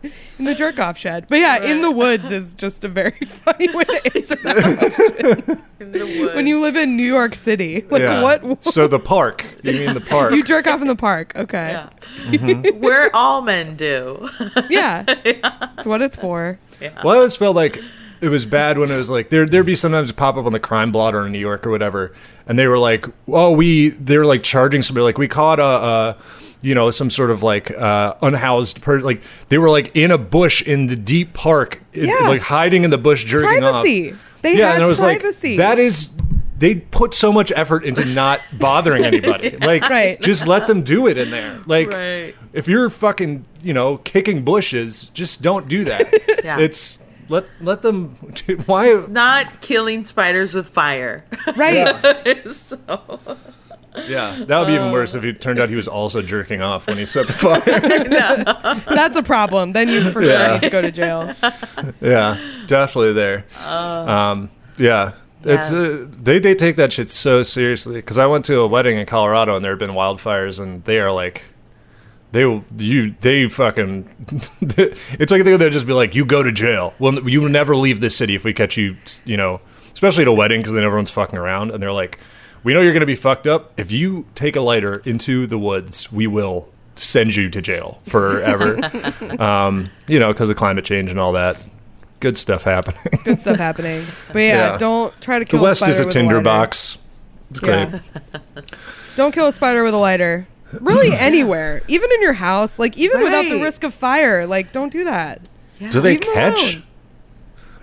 Yeah. In the jerk off shed. But yeah, right. In the woods is just a very funny way to answer that question. In the woods. When you live in New York City. Like, yeah. what, what? So the park. You mean the park. You jerk off in the park. Okay. Yeah. Mm-hmm. Where all men do. Yeah. It's what it's for. Yeah. Well, I always felt like it was bad when it was like there there'd be sometimes a pop up on the crime blotter in New York or whatever, and they were like, oh, we they were like charging somebody, like, we caught a, a you know some sort of like uh, unhoused person, like they were like in a bush in the deep park, yeah. it, like hiding in the bush jerking privacy. Off. They yeah, had and I was privacy. Like, that is. They put so much effort into not bothering anybody. Like, right. just let them do it in there. Like, right. if you're fucking, you know, kicking bushes, just don't do that. Yeah. It's. Let let them. Why? It's not killing spiders with fire, right? Yeah. So. Yeah, that would be even worse if it turned out he was also jerking off when he set the fire. No. That's a problem. Then you for yeah. sure need to go to jail. Yeah, definitely there. Uh, um, yeah, yeah. it's uh, they they take that shit so seriously, because I went to a wedding in Colorado and there had been wildfires, and they are like. They you they fucking it's like they'll just be like, you go to jail. Well, you will never leave this city if we catch you, you know, especially at a wedding, because then everyone's fucking around, and they're like, we know you're going to be fucked up. If you take a lighter into the woods, we will send you to jail forever. um, you know, because of climate change and all that. Good stuff happening. Good stuff happening. But yeah, yeah. don't try to kill the West a spider with a lighter. The West is a tinderbox. It's great. Yeah. Don't kill a spider with a lighter. Really anywhere, even in your house, like even right. without the risk of fire, like don't do that. Yeah. Do they Leave catch?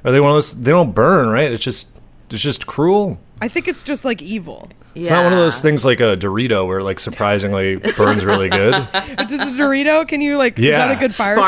Are they one of those? They don't burn, right? It's just, it's just cruel. I think it's just like evil. It's yeah. not one of those things like a Dorito where like surprisingly burns really good. Does a Dorito, can you like, yeah. is that a good fire Sparks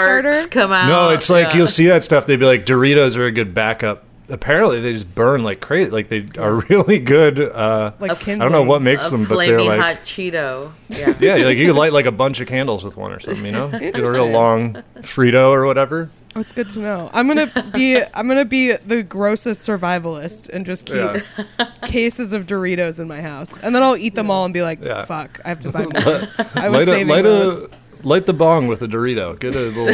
starter? Come out. No, it's like yeah. you'll see that stuff. They'd be like, Doritos are a good backup. Apparently they just burn like crazy. Like they are really good. Uh, like I don't know what makes a them, but they're like hot Cheeto. Yeah, yeah, like you could light like a bunch of candles with one or something. You know, get a real long Frito or whatever. Oh, it's good to know. I'm gonna be I'm gonna be the grossest survivalist and just keep yeah. cases of Doritos in my house, and then I'll eat them yeah. all and be like, yeah. "Fuck, I have to buy more." I was light saving a, light those. A, light the bong with a Dorito. Get a little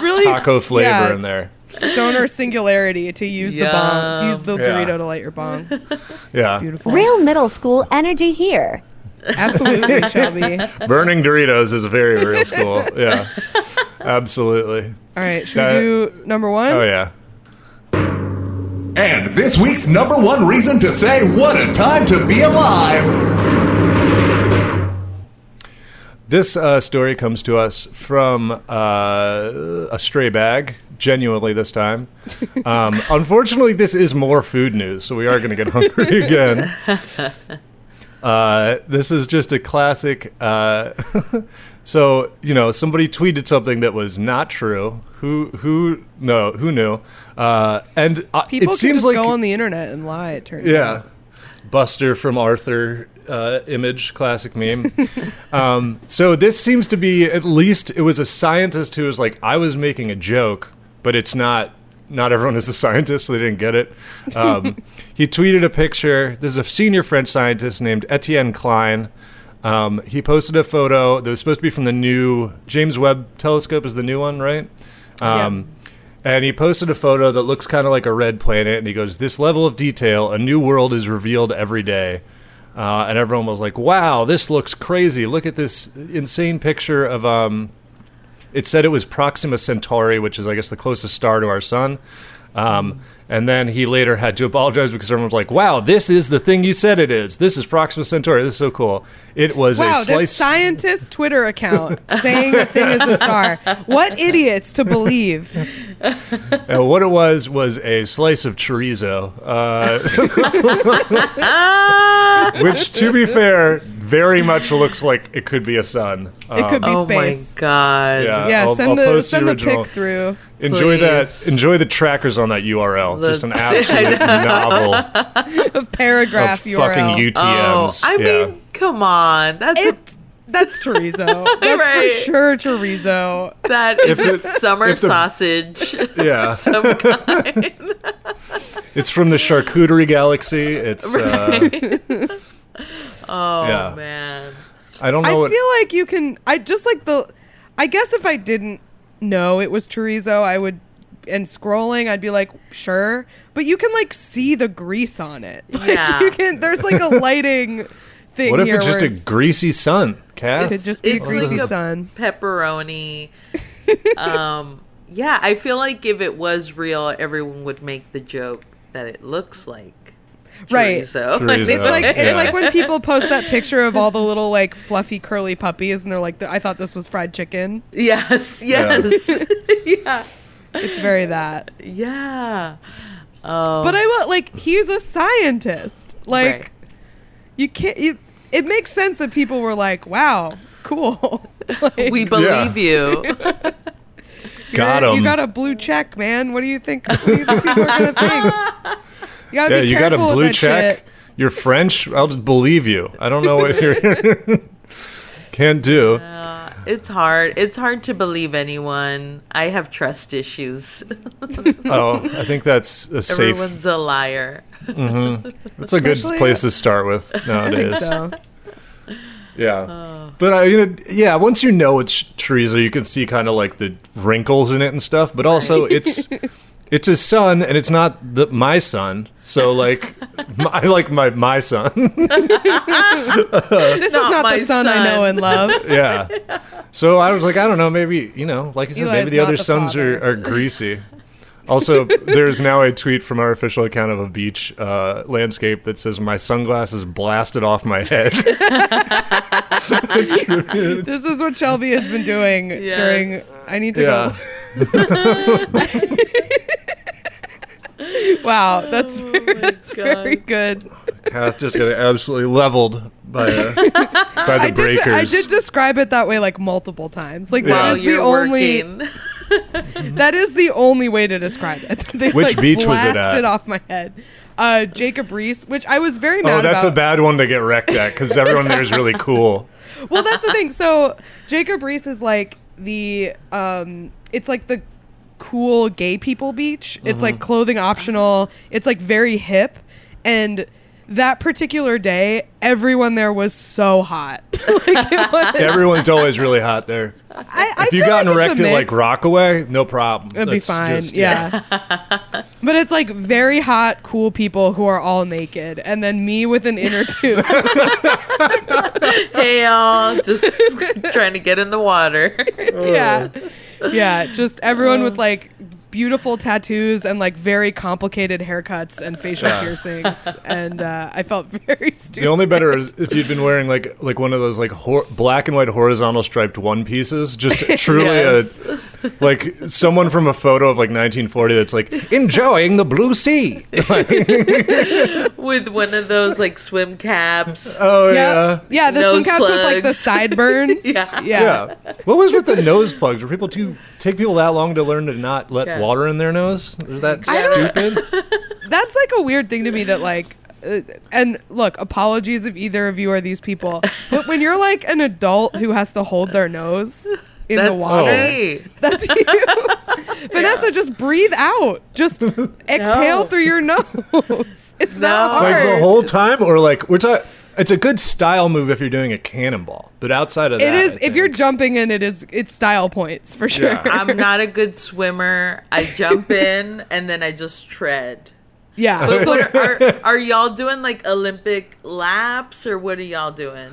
really, taco flavor yeah. in there. Stoner singularity to use yeah. the bong, use the yeah. Dorito to light your bong. Yeah, beautiful. Real middle school energy here. Absolutely, Shelby. Burning Doritos is very real school. Yeah, absolutely. All right, should that, we do number one? Oh yeah. And this week's number one reason to say, "What a time to be alive." This uh, story comes to us from uh, a stray bag, genuinely this time. Um, unfortunately, this is more food news, so we are going to get hungry again. Uh, this is just a classic. Uh, so, you know, somebody tweeted something that was not true. Who who no who knew? Uh, and uh, people it can seems just like, go on the internet and lie. It turns yeah, out. Buster from Arthur. Uh, image, classic meme. Um, so this seems to be, at least it was a scientist who was like, I was making a joke, but it's not, not everyone is a scientist, so they didn't get it. Um, he tweeted a picture. This is a senior French scientist named Etienne Klein. Um, he posted a photo that was supposed to be from the new James Webb telescope, is the new one, right? Um, yeah. And he posted a photo that looks kind of like a red planet, and he goes, this level of detail, a new world is revealed every day. Uh, and everyone was like, wow, this looks crazy. Look at this insane picture of, um, it said it was Proxima Centauri, which is, I guess, the closest star to our sun. Um, and then he later had to apologize because everyone was like, wow, this is the thing you said it is. This is Proxima Centauri. This is so cool. It was wow, a slice. Wow, this scientist Twitter account saying the thing is a star. What idiots to believe. And what it was was a slice of chorizo. Uh, which, to be fair, very much looks like it could be a sun. Um, it could be space. Oh, my God. Yeah, yeah I'll, send, I'll the, send the pic through. Enjoy Please. that. Enjoy the trackers on that U R L. Look, just an absolute novel. A paragraph of U R L. Fucking U T Ms. Oh, I yeah. mean, come on. That's it, a, that's chorizo. That's right. For sure chorizo. That is it, a summer the, sausage. Yeah. Of some kind. It's from the charcuterie galaxy. It's. Right. Uh, oh yeah. man. I don't know. I what, feel like you can. I just like the. I guess if I didn't. No, it was chorizo. I would, and scrolling, I'd be like, sure, but you can like see the grease on it. Like, yeah, you can. There's like a lighting thing. What if here it's just it's, a greasy sun, Cass? It could just be it's a greasy like sun, a pepperoni. um, yeah, I feel like if it was real, everyone would make the joke that it looks like. Right, chorizo. Chorizo. It's like it's yeah. like when people post that picture of all the little like fluffy curly puppies, and they're like, "I thought this was fried chicken." Yes, yes, yeah. yeah. It's very that. Yeah, um, but I will like he's a scientist. Like right. you can't. You, it makes sense that people were like, "Wow, cool." Like, we believe yeah. you. Got him. You got a blue check, man. What do you think? What do you think people are gonna think? You gotta yeah, be you got a blue check. Shit. You're French. I'll just believe you. I don't know what you're can't do. Uh, it's hard. It's hard to believe anyone. I have trust issues. Oh, I think that's a safe. Everyone's a liar. Mm-hmm. It's a good place to start with nowadays. I think so. Yeah, oh. but I mean, yeah. Once you know it's chorizo, you can see kind of like the wrinkles in it and stuff. But also, it's. It's his son, and it's not the, my son. So, like, my, I like my my son. This is not, not the son, son I know and love. Yeah. So I was like, I don't know, maybe you know, like I said, Eli's maybe the other the sons are, are greasy. Also, there is now a tweet from our official account of a beach uh, landscape that says, "My sunglasses blasted off my head." This is what Shelby has been doing yes. during. I need to yeah. go. Wow, that's very, oh that's very good. Kath just got absolutely leveled by a, by the I breakers. Did, I did describe it that way like multiple times. Like yeah. that is While the only that is the only way to describe it. They, Which like, beach was it at? It off my head. Uh, Jacob Reese, which I was very mad about. Oh, that's about. a bad one to get wrecked at because everyone there is really cool. Well, that's the thing. So Jacob Reese is like the um, it's like the cool gay people beach. Mm-hmm. It's like clothing optional. It's like very hip. And that particular day, everyone there was so hot. Like it was, everyone's always really hot there. I, I if you gotten wrecked at like Rockaway, no problem. It'd That's be fine. Just, yeah. yeah. But it's like very hot, cool people who are all naked, and then me with an inner tube. Hey y'all, just trying to get in the water. Yeah, yeah. Just everyone with like. Beautiful tattoos and like very complicated haircuts and facial yeah. piercings, and uh, I felt very stupid. The only better is if you'd been wearing like like one of those like hor- black and white horizontal striped one pieces, just truly yes. a like someone from a photo of like nineteen forty that's like enjoying the blue sea with one of those like swim caps. Oh yeah, yeah, yeah the nose swim caps plugs. With like the sideburns. yeah. yeah, yeah. What was with the nose plugs? Were people too take people that long to learn to not let yeah. water in their nose? Is that stupid? That's like a weird thing to me that like uh, and look, apologies if either of you are these people, but when you're like an adult who has to hold their nose in that's the water me. That's you. yeah. Vanessa, just breathe out, just exhale no. through your nose. It's no. not hard. Like the whole time, or like we're talking it's a good style move if you're doing a cannonball, but outside of that, it is. If you're jumping in, it is. It's style points for sure. Yeah. I'm not a good swimmer. I jump in and then I just tread. Yeah. But so are, are, are y'all doing like Olympic laps, or what are y'all doing?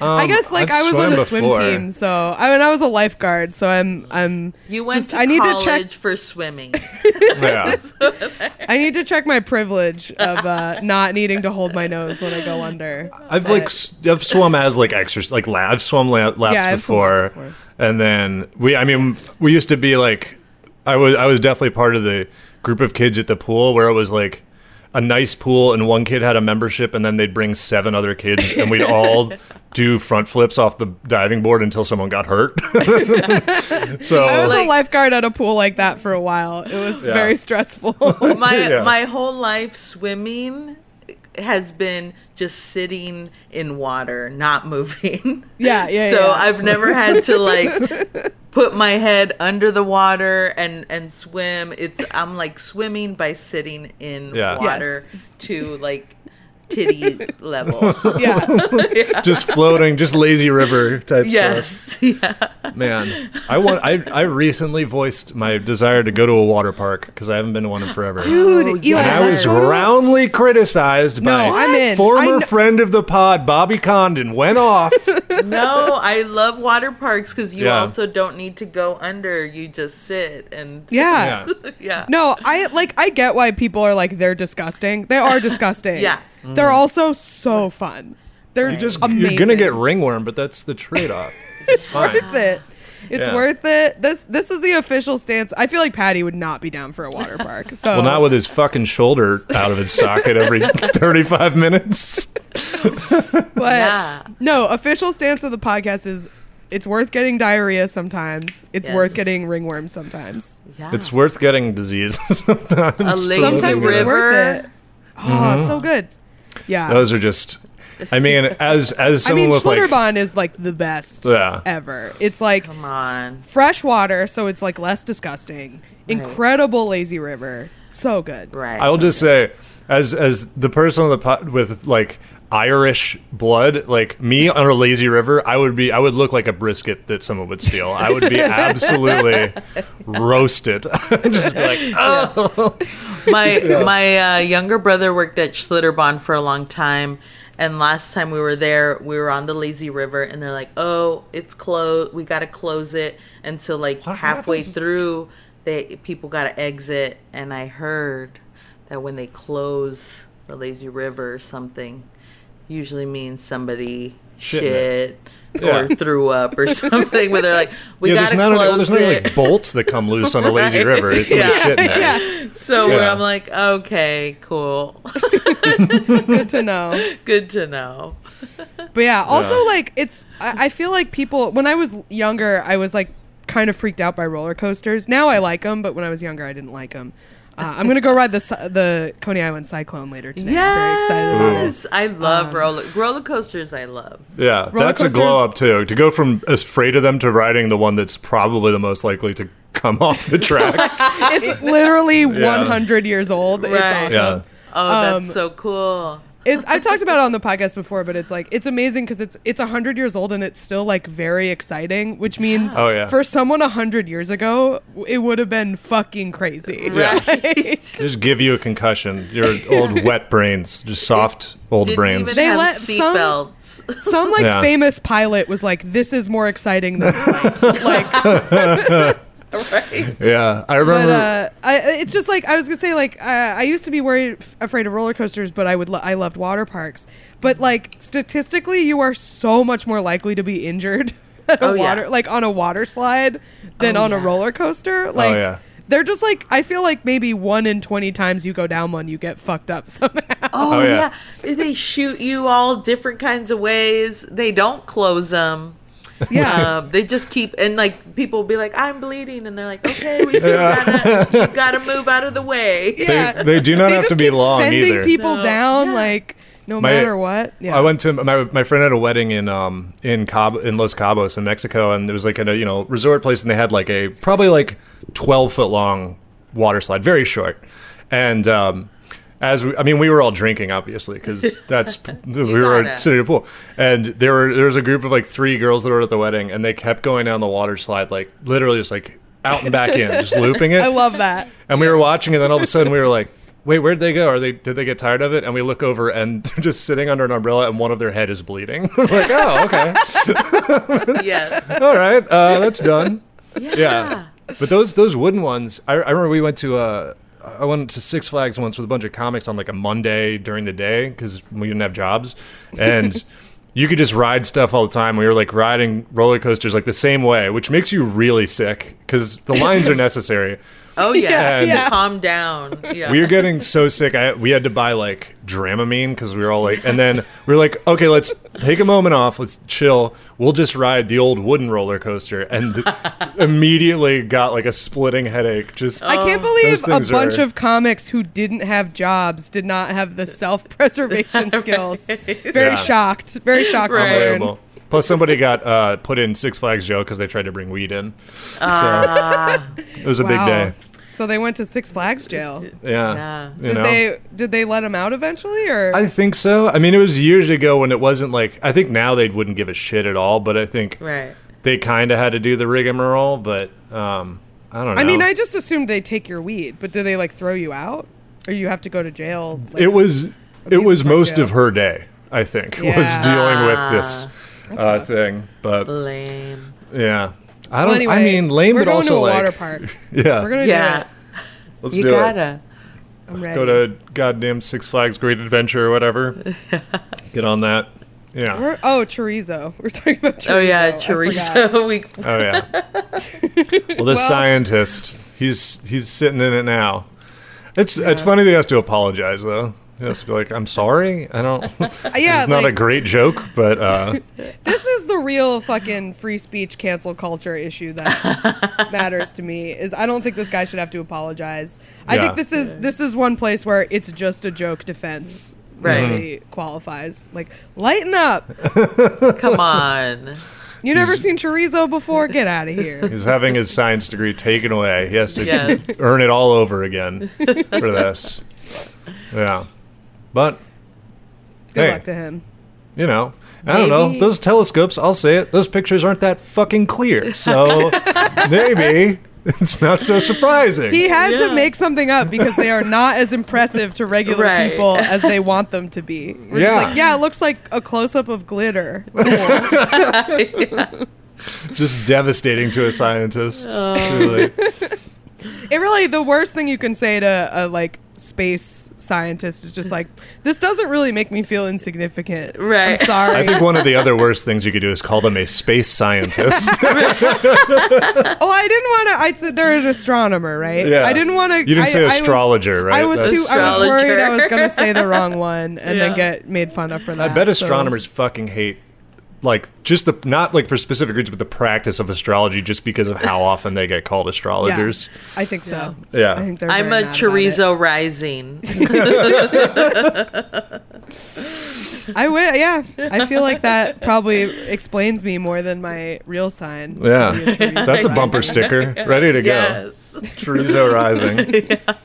Um, I guess like I've I was on the swim team, so I mean I was a lifeguard, so I'm I'm. You went just, to I college need to check for swimming. Yeah. I need to check my privilege of uh, not needing to hold my nose when I go under. I've but. like I've swum as like exercise like I've swum laps yeah, before, I've swum before, and then we I mean we used to be like I was I was definitely part of the group of kids at the pool where it was like. A nice pool, and one kid had a membership, and then they'd bring seven other kids, and we'd all do front flips off the diving board until someone got hurt. So I was like, a lifeguard at a pool like that for a while. It was yeah. very stressful. My yeah. my whole life swimming has been just sitting in water, not moving. Yeah, yeah. So yeah. I've never had to like put my head under the water and, and swim. It's I'm like swimming by sitting in yeah. water yes. to like titty level. Yeah. yeah. Just floating, just lazy river type yes. stuff. Yes. Yeah. Man. I want I I recently voiced my desire to go to a water park because I haven't been to one in forever. Dude, oh, yeah. And I was roundly criticized no, by I'm in. former friend of the pod, Bobby Condon, went off. No, I love water parks because you yeah. also don't need to go under. You just sit and yeah. yeah. yeah. No, I like I get why people are like they're disgusting. They are disgusting. yeah. Mm. They're also so fun. They're you just, amazing. You're gonna get ringworm, but that's the trade-off. It's fine. Worth it. It's yeah. worth it. This this is the official stance. I feel like Patty would not be down for a water park. So well, not with his fucking shoulder out of his socket every thirty-five minutes. But nah. no, official stance of the podcast is. It's worth getting diarrhea sometimes. It's yes. worth getting ringworm sometimes. Yeah. It's worth getting disease sometimes. A lazy river. Oh, mm-hmm. so good. Yeah. Those are just, I mean, as as someone I mean, with like... I mean, Schlitterbahn is like the best yeah. ever. It's like Come on. fresh water, so it's like less disgusting. Right. Incredible lazy river. So good. Right. I will so just good. say, as as the person on the pot with like... Irish blood, like me on a lazy river, I would be, I would look like a brisket that someone would steal. I would be absolutely roasted. Just be like, oh. Yeah. My yeah. my uh, younger brother worked at Schlitterbahn for a long time, and last time we were there, we were on the lazy river, and they're like, "Oh, it's closed. We gotta close it." And so, like what halfway happens? through, they people gotta exit, and I heard that when they close the lazy river or something. usually means somebody shit, shit or yeah. threw up or something where they're like, we yeah, gotta there's close not, there's it. There's not like bolts that come loose on a lazy right. river. It's somebody yeah. shitting yeah. it. So yeah. where I'm like, okay, cool. Good to know. Good to know. But yeah, also yeah. like it's, I, I feel like people, when I was younger, I was like kind of freaked out by roller coasters. Now I like them, but when I was younger, I didn't like them. Uh, I'm gonna go ride the the Coney Island Cyclone later today. Yes! I'm very excited about yes. it. I love um, roller roller coasters. I love. Yeah, roller that's coasters. A glow up too. To go from afraid of them to riding the one that's probably the most likely to come off the tracks. It's literally yeah. one hundred years old. Right. It's awesome. Yeah. Oh, that's um, so cool. It's I've talked about it on the podcast before, but it's like it's amazing because it's it's a hundred years old and it's still like very exciting, which means oh, yeah. for someone a hundred years ago, it would have been fucking crazy. Right? Yeah. Just give you a concussion. Your old wet brains, just soft old Didn't brains. Even they have let seat some belts. some like yeah. famous pilot was like, "This is more exciting than flight." Like. Right. Yeah, I remember. But, uh, I, it's just like I was gonna say. Like uh, I used to be worried, f- afraid of roller coasters, but I would. Lo- I loved water parks. But like statistically, you are so much more likely to be injured. At oh, a water, yeah. like on a water slide than oh, on yeah. a roller coaster. Like oh, yeah. they're just like I feel like maybe one in twenty times you go down one, you get fucked up somehow. Oh, oh yeah, yeah. They shoot you all different kinds of ways. They don't close them. Yeah, um, they just keep and like people will be like, "I'm bleeding," and they're like, "Okay, we should yeah. gotta, you gotta move out of the way." Yeah, they, they do not they have to be long sending either. Sending people no. down yeah. like no my, matter what. Yeah, I went to my my friend had a wedding in um in Cabo in Los Cabos in Mexico, and it was like in a you know resort place, and they had like a probably like twelve foot long water slide, very short, and um. As we, I mean, we were all drinking, obviously, because that's we were sitting at a pool, and there were there was a group of like three girls that were at the wedding, and they kept going down the water slide, like literally just like out and back in, just looping it. I love that. And we were watching, and then all of a sudden we were like, "Wait, where'd they go? Are they did they get tired of it?" And we look over, and they're just sitting under an umbrella, and one of their head is bleeding. Like, oh, okay. Yes. All right, uh, that's done. Yeah. yeah. But those those wooden ones, I, I remember we went to. Uh, I went to Six Flags once with a bunch of comics on like a Monday during the day because we didn't have jobs, and you could just ride stuff all the time. We were like riding roller coasters like the same way, which makes you really sick because the lines are necessary. Oh yeah, yeah. to calm down. Yeah. We were getting so sick. I we had to buy like Dramamine because we were all like, and then we were like, okay, let's take a moment off. Let's chill. We'll just ride the old wooden roller coaster, and th- immediately got like a splitting headache. Just I can't believe a bunch are... of comics who didn't have jobs did not have the self-preservation right. skills. Very yeah. shocked. Very shocked. Right. Unbelievable. Plus, somebody got uh, put in Six Flags jail because they tried to bring weed in. So uh, it was a wow. big day. So they went to Six Flags jail. Yeah. yeah. Did know? they did they let him out eventually? Or I think so. I mean, it was years ago when it wasn't like I think now they wouldn't give a shit at all. But I think right. they kind of had to do the rigmarole. But um, I don't know. I mean, I just assumed they take your weed, but do they like throw you out, or you have to go to jail? Like, it was it was most jail? Of her day. I think yeah. was dealing with this. Uh, thing, but lame. Yeah, I don't. Well, anyway, I mean, lame, but also like we're going to a like, water park. Yeah, we're gonna yeah. do it. Let's you do gotta. It. I'm ready. Go to goddamn Six Flags Great Adventure or whatever. Get on that. Yeah. We're, oh, chorizo. We're talking about. Chorizo. Oh yeah, chorizo. We. Oh yeah. Well, this well, scientist, he's he's sitting in it now. It's yeah. it's funny that he has to apologize though. Just be like, I'm sorry. I don't. Yeah, it's not like, a great joke, but uh, this is the real fucking free speech cancel culture issue that matters to me. Is I don't think this guy should have to apologize. I yeah. think this is this is one place where it's just a joke defense right. really qualifies. Like, lighten up. Come on. You never he's, seen chorizo before? Get out of here. He's having his science degree taken away. He has to yes. earn it all over again for this. Yeah. But good hey, luck to him. You know, maybe. I don't know. Those telescopes, I'll say it, those pictures aren't that fucking clear. So maybe it's not so surprising. He had yeah. to make something up because they are not as impressive to regular right. people as they want them to be. We're yeah. just like, yeah, it looks like a close-up of glitter. Cool. yeah. Just devastating to a scientist. Oh. Really. It really, the worst thing you can say to a, like, space scientist is just like, this doesn't really make me feel insignificant. Right. I'm sorry. I think one of the other worst things you could do is call them a space scientist. Oh, I didn't want to. I said they're an astronomer, right? Yeah. I didn't want to. You didn't I, say astrologer, I was, right? I was That's too. I was worried I was going to say the wrong one and yeah. then get made fun of for that. I bet astronomers so. fucking hate. Like, just the, not like for specific reasons, but the practice of astrology just because of how often they get called astrologers. Yeah, I think so. Yeah. I think they're I'm a chorizo rising. I will, yeah. I feel like that probably explains me more than my real sign. Yeah. A That's rising. A bumper sticker. Ready to go. Yes. Chorizo rising. Yeah.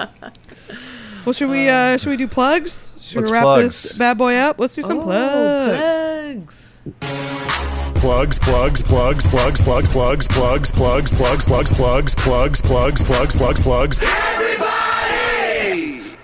Well, should we, uh, should we do plugs? Should Let's we wrap plugs. this bad boy up? Let's do some oh, plugs. plugs. Plugs, plugs, plugs, plugs, plugs, plugs, plugs, plugs, plugs, plugs, plugs, plugs, plugs, plugs, plugs, plugs. Everybody!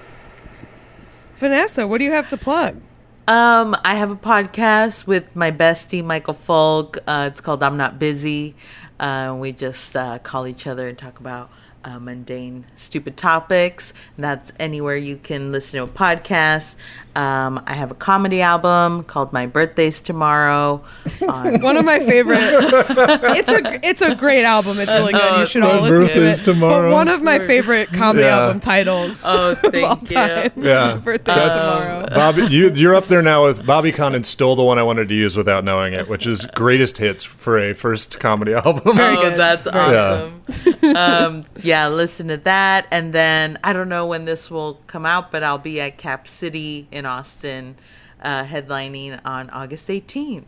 Vanessa, what do you have to plug? Um, I have a podcast with my bestie, Michael Folk. Uh, it's called I'm Not Busy. Uh, we just uh, call each other and talk about Uh, mundane, stupid topics. That's anywhere you can listen to a podcast. Um, I have a comedy album called My Birthday's Tomorrow. On One of my favorite. It's a it's a great album. It's really good. You should uh, all listen to it. Tomorrow. But one of my favorite comedy yeah. album titles. Oh, thank you. Yeah, Birthday's That's, Tomorrow. Bobby, you, you're up there now with Bobby Condon stole the one I wanted to use without knowing it, which is greatest hits for a first comedy album. Very oh, good. That's awesome. Yeah. Um, yeah. Yeah, listen to that. And then I don't know when this will come out, but I'll be at Cap City in Austin uh, headlining on August eighteenth.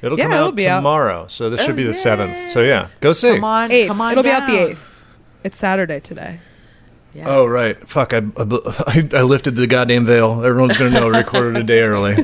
It'll yeah, come it'll out tomorrow. Out. So this oh, should be the yes. seventh. So yeah, go see. Come on, eighth. Come on it'll down. Be out the eighth. It's Saturday today. Yeah. Oh, right. Fuck, I, I, I lifted the goddamn veil. Everyone's going to know I recorded a day early.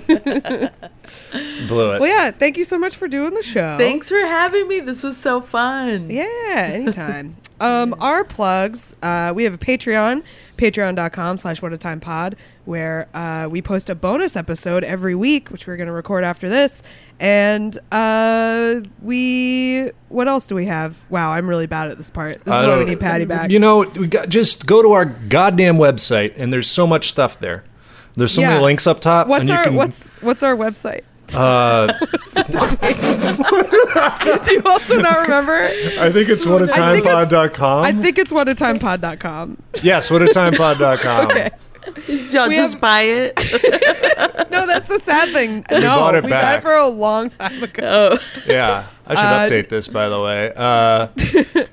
Blew it. Well, yeah, thank you so much for doing the show. Thanks for having me. This was so fun. Yeah, anytime. Um, our plugs, uh, we have a Patreon, patreon.com slash whatatimepod, where uh, we post a bonus episode every week, which we're going to record after this. And uh, we, what else do we have? Wow, I'm really bad at this part. This I is why we need Patty back. You know, we got, just go to our goddamn website, and there's so much stuff there. There's so yeah. many links up top. What's, and our, you can, what's, what's our website? Uh, do you also not remember? I think it's whatatimepod dot com. I think it's whatatimepod dot com. Yes, whatatimepod dot com. Okay. Y'all we just have... buy it. No, that's the sad thing. We no, bought it we back. Got it for a long time ago. Yeah, I should uh, update this, by the way. Uh,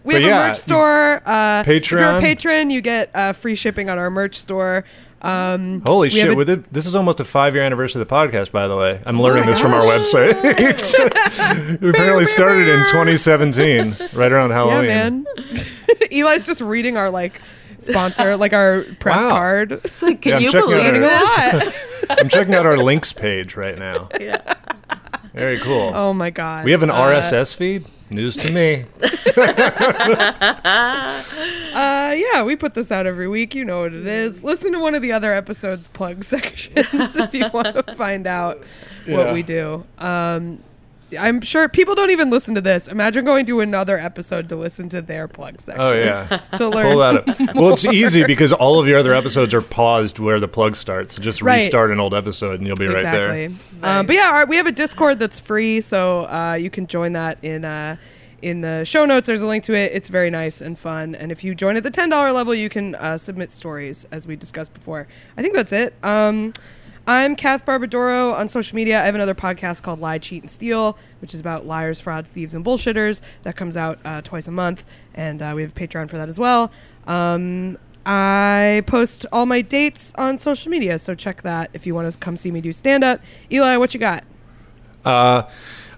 we have yeah. a merch store. Uh, Patreon. If you're a patron, you get uh, free shipping on our merch store. Um, Holy shit! A, with it, this is almost a five-year anniversary of the podcast. By the way, I'm learning oh this gosh. from our website. We apparently started in twenty seventeen, right around Halloween. Yeah, man. Eli's just reading our like sponsor, like our press wow. card. It's like, can yeah, you believe that? I'm checking out our links page right now. Yeah. Very cool. Oh my god. We have an uh, R S S feed. News to me. uh, yeah, we put this out every week. You know what it is. Listen to one of the other episodes' plug sections if you want to find out yeah. what we do. Um, I'm sure people don't even listen to this. Imagine going to another episode to listen to their plug section. Oh, yeah. To learn Pull out more. Well, it's easy because all of your other episodes are paused where the plug starts. Just right. restart an old episode and you'll be exactly. right there. Right. Um, but yeah, our, we have a Discord that's free, so uh, you can join that in uh, in the show notes. There's a link to it. It's very nice and fun. And if you join at the ten dollars level, you can uh, submit stories, as we discussed before. I think that's it. Um I'm Kath Barbadoro on social media. I have another podcast called Lie, Cheat, and Steal, which is about liars, frauds, thieves, and bullshitters. That comes out uh, twice a month, and uh, we have Patreon for that as well. Um, I post all my dates on social media, so check that if you want to come see me do stand-up. Eli, what you got? Uh,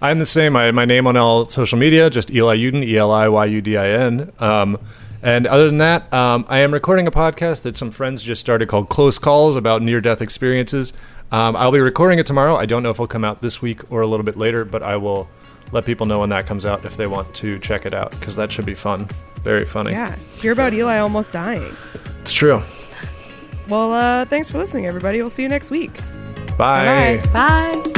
I'm the same. I, my name on all social media, just Eli Yudin, E L I Y U D I N. Um, And other than that, um, I am recording a podcast that some friends just started called Close Calls about near-death experiences. Um, I'll be recording it tomorrow. I don't know if it'll come out this week or a little bit later, but I will let people know when that comes out if they want to check it out, because that should be fun. Very funny. Yeah. Hear about Eli almost dying. It's true. Well, uh, thanks for listening, everybody. We'll see you next week. Bye. Bye. Bye.